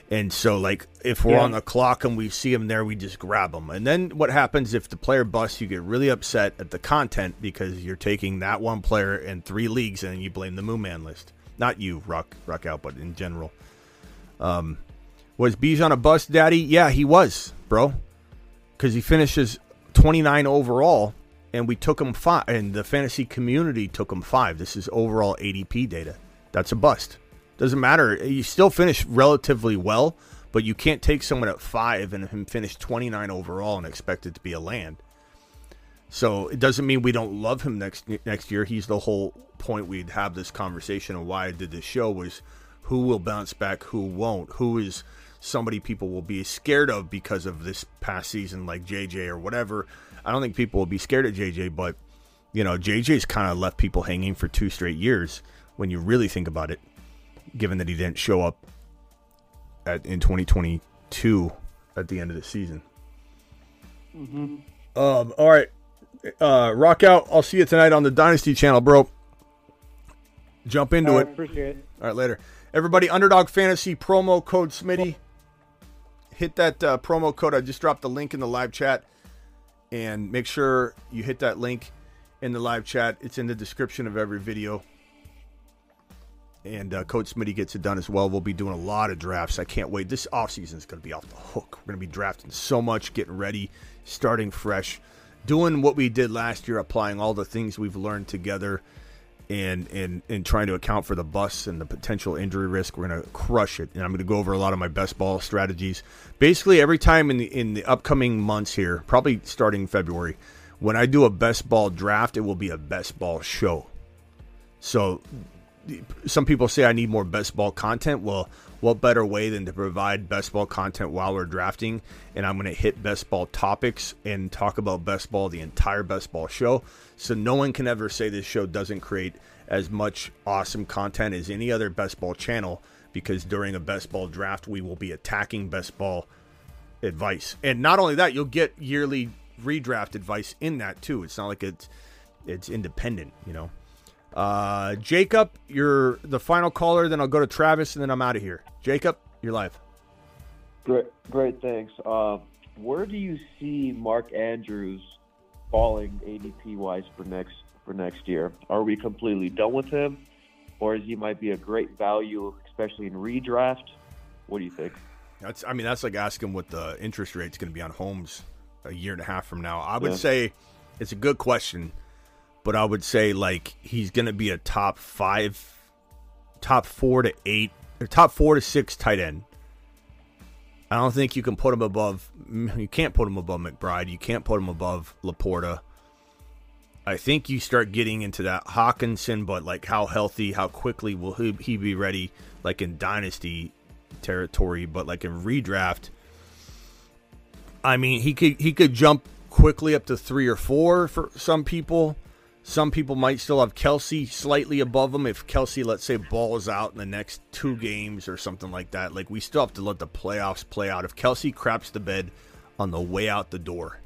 And so like if we're on the clock and we see them there, we just grab them. And then what happens if the player busts, you get really upset at the content because you're taking that one player in three leagues and you blame the moon man list. Not you, Rock Out, but in general. Was Bijan a bust, daddy? Yeah, he was, bro. Because he finishes 29 overall, and we took him 5, and the fantasy community took him 5. This is overall ADP data. That's a bust. Doesn't matter. You still finish relatively well, but you can't take someone at 5 and him finish 29 overall and expect it to be a land. So it doesn't mean we don't love him next year. He's the whole point we'd have this conversation, and why I did this show was who will bounce back, who won't, who is somebody people will be scared of because of this past season, like JJ or whatever. I don't think people will be scared of JJ, but you know, JJ's kind of left people hanging for 2 straight years when you really think about it, given that he didn't show up in 2022 at the end of the season. All right. Rock Out. I'll see you tonight on the Dynasty Channel, bro. Jump into it. Appreciate it. All right, later. Everybody, Underdog Fantasy, promo code Smitty. Hit that promo code. I just dropped the link in the live chat. And make sure you hit that link in the live chat. It's in the description of every video. And Code Smitty gets it done as well. We'll be doing a lot of drafts. I can't wait. This offseason is going to be off the hook. We're going to be drafting so much, getting ready, starting fresh, doing what we did last year, applying all the things we've learned together, and trying to account for the busts and the potential injury risk. We're going to crush it. And I'm going to go over a lot of my best ball strategies. Basically, every time in the upcoming months here, probably starting February, when I do a best ball draft, it will be a best ball show. So some people say I need more best ball content. Well, what better way than to provide best ball content while we're drafting? And I'm going to hit best ball topics and talk about best ball the entire best ball show. So no one can ever say this show doesn't create as much awesome content as any other best ball channel, because during a best ball draft, we will be attacking best ball advice. And not only that, you'll get yearly redraft advice in that too. It's not like it's independent, you know. Jacob, you're the final caller, then I'll go to Travis, and then I'm out of here. Jacob, you're live. Great, thanks. Where do you see Mark Andrews falling ADP-wise for next year? Are we completely done with him, or is he might be a great value, especially in redraft? What do you think? That's like asking what the interest rate's going to be on homes a year and a half from now. I would say it's a good question, but I would say like he's going to be a top 4 to 6 tight end. I don't think you can put him above. You can't put him above McBride. You can't put him above Laporta. I think you start getting into that Hawkinson, but like how healthy, how quickly will he be ready? Like in dynasty territory, but like in redraft, I mean, he could jump quickly up to 3 or 4 for some people. Some people might still have Kelce slightly above him if Kelce, let's say, balls out in the next 2 games or something like that. Like we still have to let the playoffs play out. If Kelce craps the bed on the way out the door,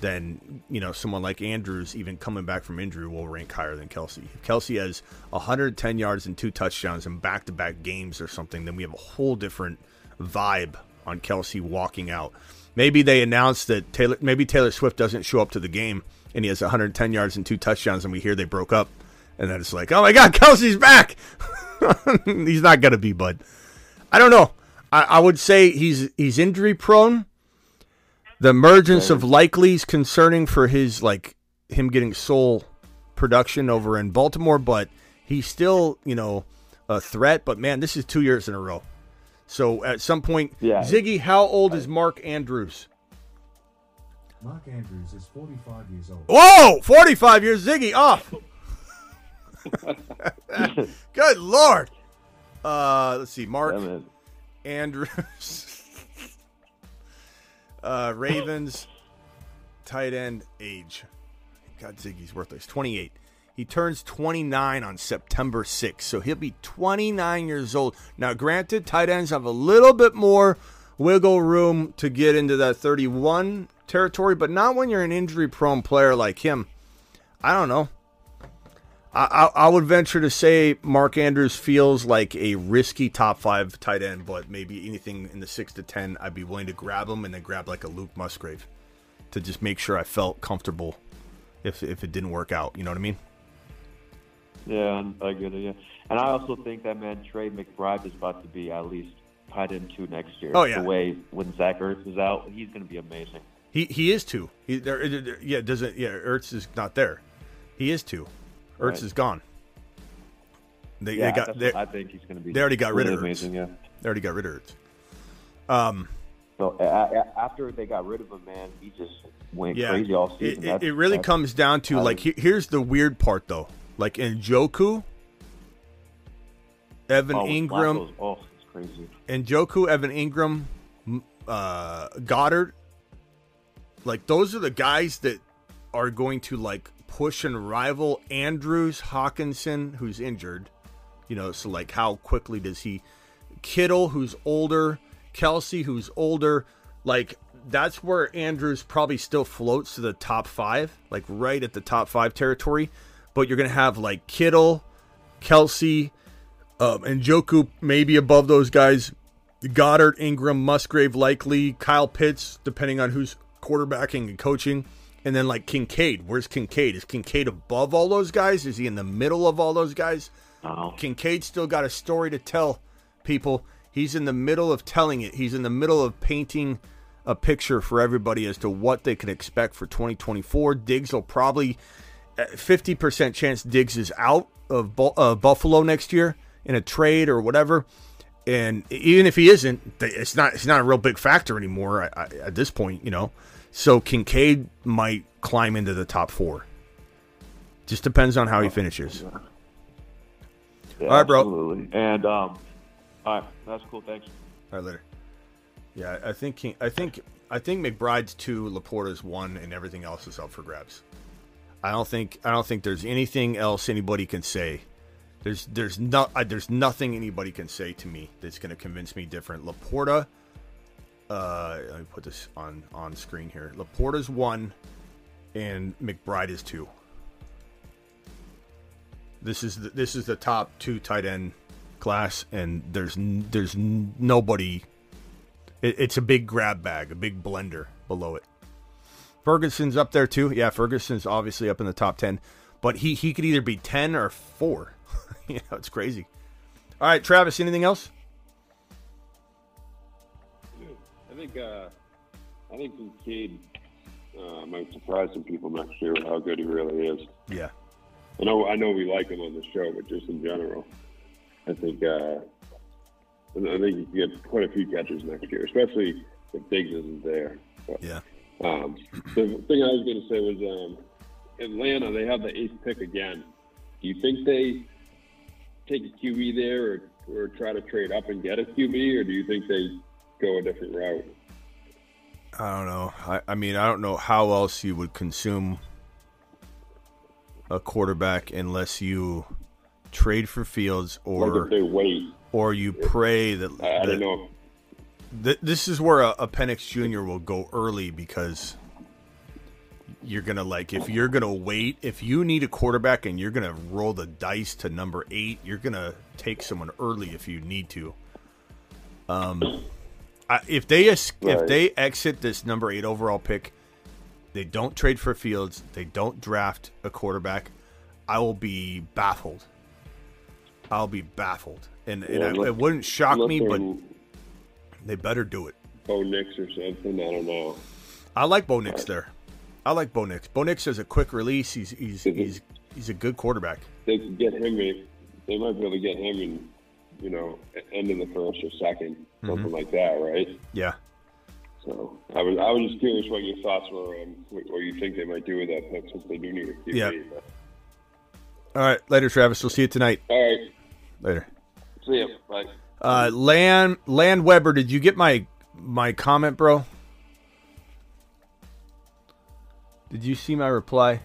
then, you know, someone like Andrews, even coming back from injury, will rank higher than Kelce. If Kelce has 110 yards and 2 touchdowns in back-to-back games or something, then we have a whole different vibe on Kelce walking out. Maybe they announce that Taylor Swift doesn't show up to the game and he has 110 yards and 2 touchdowns and we hear they broke up. And then it's like, oh my God, Kelce's back! He's not going to be, bud. I don't know. I would say he's injury-prone. The emergence of likely is concerning for his, like, him getting sole production over in Baltimore, but he's still, you know, a threat. But man, this is 2 years in a row. So at some point, Ziggy, how old is Mark Andrews? Mark Andrews is 45 years old. Whoa, 45 years, Ziggy off. Good Lord. Let's see, Mark Andrews. Ravens tight end age. God, Ziggy's worthless. 28. He turns 29 on September 6th, so he'll be 29 years old. Now, granted, tight ends have a little bit more wiggle room to get into that 31 territory, but not when you're an injury-prone player like him. I don't know. I would venture to say Mark Andrews feels like a risky top 5 tight end, but maybe anything in the 6 to 10, I'd be willing to grab him and then grab like a Luke Musgrave to just make sure I felt comfortable if it didn't work out. You know what I mean? Yeah, I get it. Yeah, and I also think that man Trey McBride is about to be at least tight end 2 next year. Oh yeah, the way when Zach Ertz is out, he's going to be amazing. He is 2. Ertz is not there. He is 2. Ertz is gone. I think he's going to be. They already got rid of Ertz. Amazing, yeah. They already got rid of Ertz. After they got rid of him, man, he just went crazy all season. It really comes down to here's the weird part though. Like Njoku, Evan Ingram, it's crazy. Njoku, Evan Ingram, Goddard. Like those are the guys that are going to like push and rival Andrews, Hawkinson, who's injured, you know, so like how quickly does he, Kittle, who's older, Kelce, who's older, like that's where Andrews probably still floats to the top 5, like right at the top 5 territory, but you're going to have like Kittle, Kelce, and Njoku maybe above those guys, Goddard, Ingram, Musgrave, likely, Kyle Pitts, depending on who's quarterbacking and coaching. And then, like, Kincaid. Where's Kincaid? Is Kincaid above all those guys? Is he in the middle of all those guys? Oh. Kincaid still got a story to tell people. He's in the middle of telling it. He's in the middle of painting a picture for everybody as to what they can expect for 2024. Diggs will probably, 50% chance Diggs is out of Buffalo next year in a trade or whatever. And even if he isn't, it's not a real big factor anymore at this point, you know. So Kincaid might climb into the top 4. Just depends on how he finishes. Yeah, all right, bro. Absolutely. And all right, that's cool. Thanks. All right, later. Yeah, I think McBride's 2, Laporta's 1, and everything else is up for grabs. I don't think there's anything else anybody can say. There's nothing anybody can say to me that's going to convince me different. Laporta. Let me put this on screen here. Laporta's 1 and McBride is 2. This is the top 2 tight end class, and there's nobody. It's a big grab bag, a big blender below it. Ferguson's up there too. Yeah, Ferguson's obviously up in the top 10, but he could either be 10 or 4. You know, it's crazy. All right, Travis, anything else? I think Kincaid might surprise some people next year with how good he really is. Yeah. I know we like him on the show, but just in general, I think you can get quite a few catches next year, especially if Diggs isn't there. But, yeah. The thing I was going to say was Atlanta, they have the 8th pick again. Do you think they take a QB there or try to trade up and get a QB, or do you think they go a different route? I don't know. I mean, I don't know how else you would consume a quarterback unless you trade for Fields or you pray that. I don't know. This is where a Penix Jr. will go early, because you're going to, like, if you're going to wait, if you need a quarterback and you're going to roll the dice to number 8, you're going to take someone early if you need to. If they exit this number 8 overall pick, they don't trade for Fields, they don't draft a quarterback, I will be baffled. And it wouldn't shock me, but they better do it. Bo Nix or something, I don't know. I like Bo Nix there. I like Bo Nix. Bo Nix is a quick release. He's a good quarterback. They can get him. They might be able to get him in, end of the first or second, something like that, right? Yeah. So I was just curious what your thoughts were on what you think they might do with that pick, since they do need a QB. Yeah. All right, later, Travis. We'll see you tonight. All right, later. See you. Bye. Land Weber, did you get my comment, bro? Did you see my reply?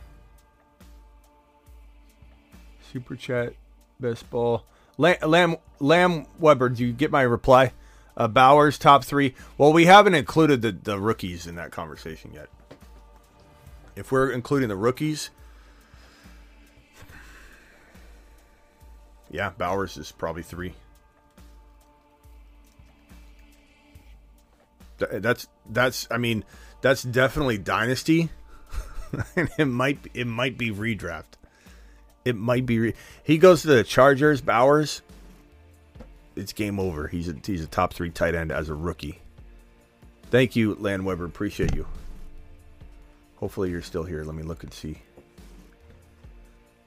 Super chat, best ball. Lamb Weber, do you get my reply? Bowers, top 3. Well, we haven't included the rookies in that conversation yet. If we're including the rookies, yeah, Bowers is probably 3. That's definitely dynasty. It might be redraft. It might be. He goes to the Chargers, Bowers. It's game over. He's a top 3 tight end as a rookie. Thank you, Land Weber. Appreciate you. Hopefully you're still here. Let me look and see.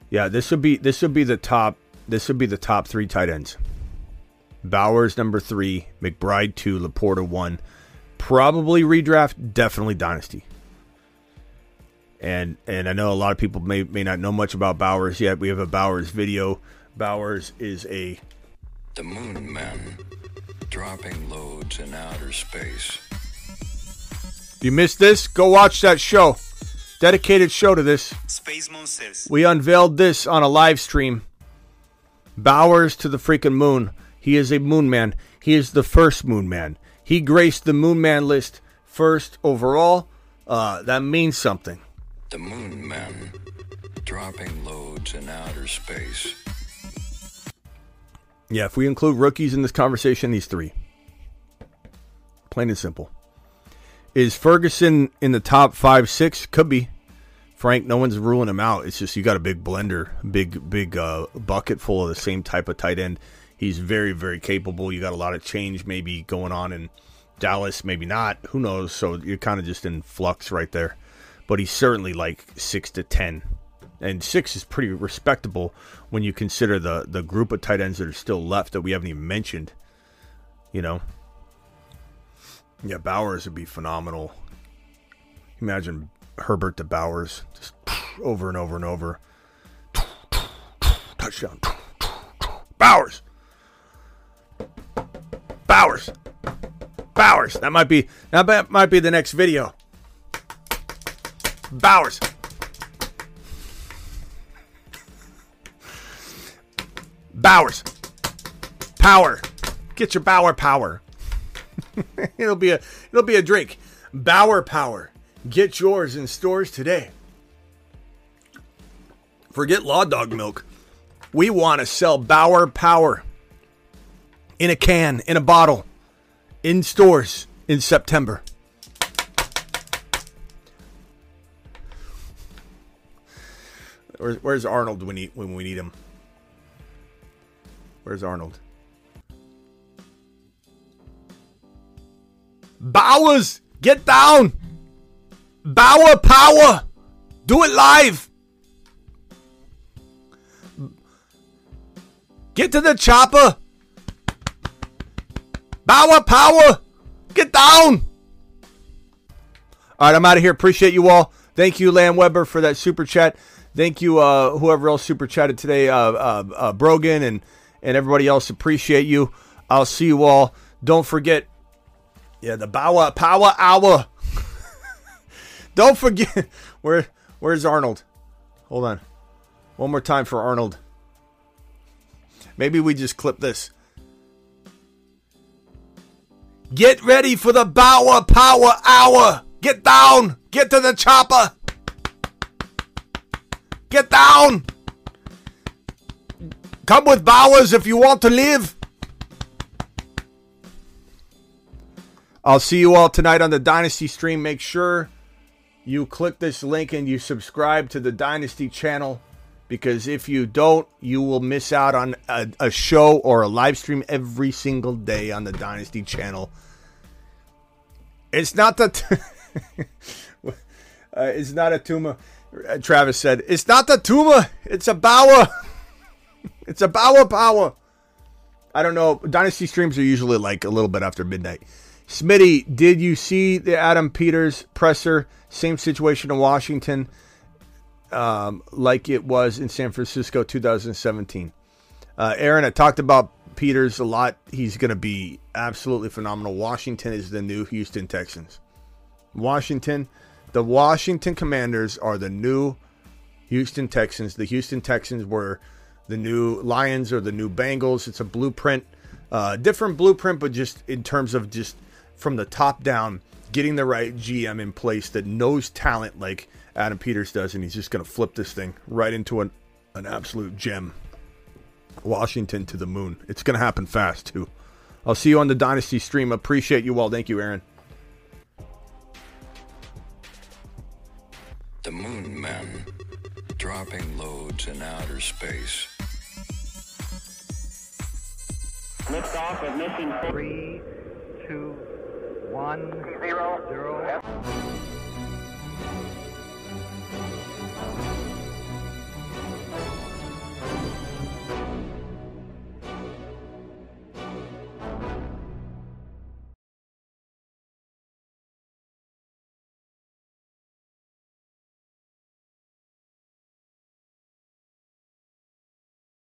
Yeah, this would be the top 3 tight ends. Bowers number 3, McBride 2, Laporta 1. Probably redraft. Definitely dynasty. And I know a lot of people may not know much about Bowers yet. We have a Bowers video. Bowers is the moon men dropping loads in outer space. If you missed this, go watch that show. Dedicated show to this. Space Moses. We unveiled this on a live stream. Bowers to the freaking moon. He is a moon man. He is the first moon man. He graced the moon man list first overall. That means something. The moon men dropping loads in outer space. Yeah, if we include rookies in this conversation, these 3. Plain and simple. Is Ferguson in the top 5, 6? Could be. Frank, no one's ruling him out. It's just you got a big blender, big bucket full of the same type of tight end. He's very, very capable. You got a lot of change maybe going on in Dallas, maybe not. Who knows? So you're kind of just in flux right there. But he's certainly like 6 to 10, and 6 is pretty respectable when you consider the group of tight ends that are still left that we haven't even mentioned. Yeah, Bowers would be phenomenal. Imagine Herbert to Bowers, just over and over and over. Touchdown, Bowers, Bowers, Bowers. That might be the next video. Bowers. Bowers. Power. Get your Bauer power. It'll be a drink. Bauer power. Get yours in stores today. Forget Law Dog milk. We want to sell Bauer power in a can, in a bottle, in stores in September. Where's Arnold when we need him? Where's Arnold? Bauer! Bowers, get down. Bauer power. Do it live. Get to the chopper. Bauer power. Get down. All right, I'm out of here. Appreciate you all. Thank you, Lamb Weber, for that super chat. Thank you, whoever else super chatted today, Brogan and everybody else. Appreciate you. I'll see you all. Don't forget, yeah, the Bauer Power Hour. Don't forget, where's Arnold? Hold on. One more time for Arnold. Maybe we just clip this. Get ready for the Bauer Power Hour. Get down. Get to the chopper. Get down. Come with Bowers if you want to live. I'll see you all tonight on the Dynasty stream. Make sure you click this link and you subscribe to the Dynasty channel, because if you don't, you will miss out on a show or a live stream every single day on the Dynasty channel. It's not the it's not a tumor. Travis said, it's not the tumor. It's a Bauer. It's a Bauer power. I don't know. Dynasty streams are usually like a little bit after midnight. Smitty, did you see the Adam Peters presser? Same situation in Washington like it was in San Francisco 2017. Aaron, I talked about Peters a lot. He's going to be absolutely phenomenal. Washington is the new Houston Texans. The Washington Commanders are the new Houston Texans. The Houston Texans were the new Lions or the new Bengals. It's a blueprint, different blueprint, but just in terms of just from the top down, getting the right GM in place that knows talent like Adam Peters does, and he's just going to flip this thing right into an absolute gem. Washington to the moon. It's going to happen fast, too. I'll see you on the Dynasty stream. Appreciate you all. Thank you, Aaron. The Moon Men, dropping loads in outer space. Lift off of mission 3, 2, 1, 0.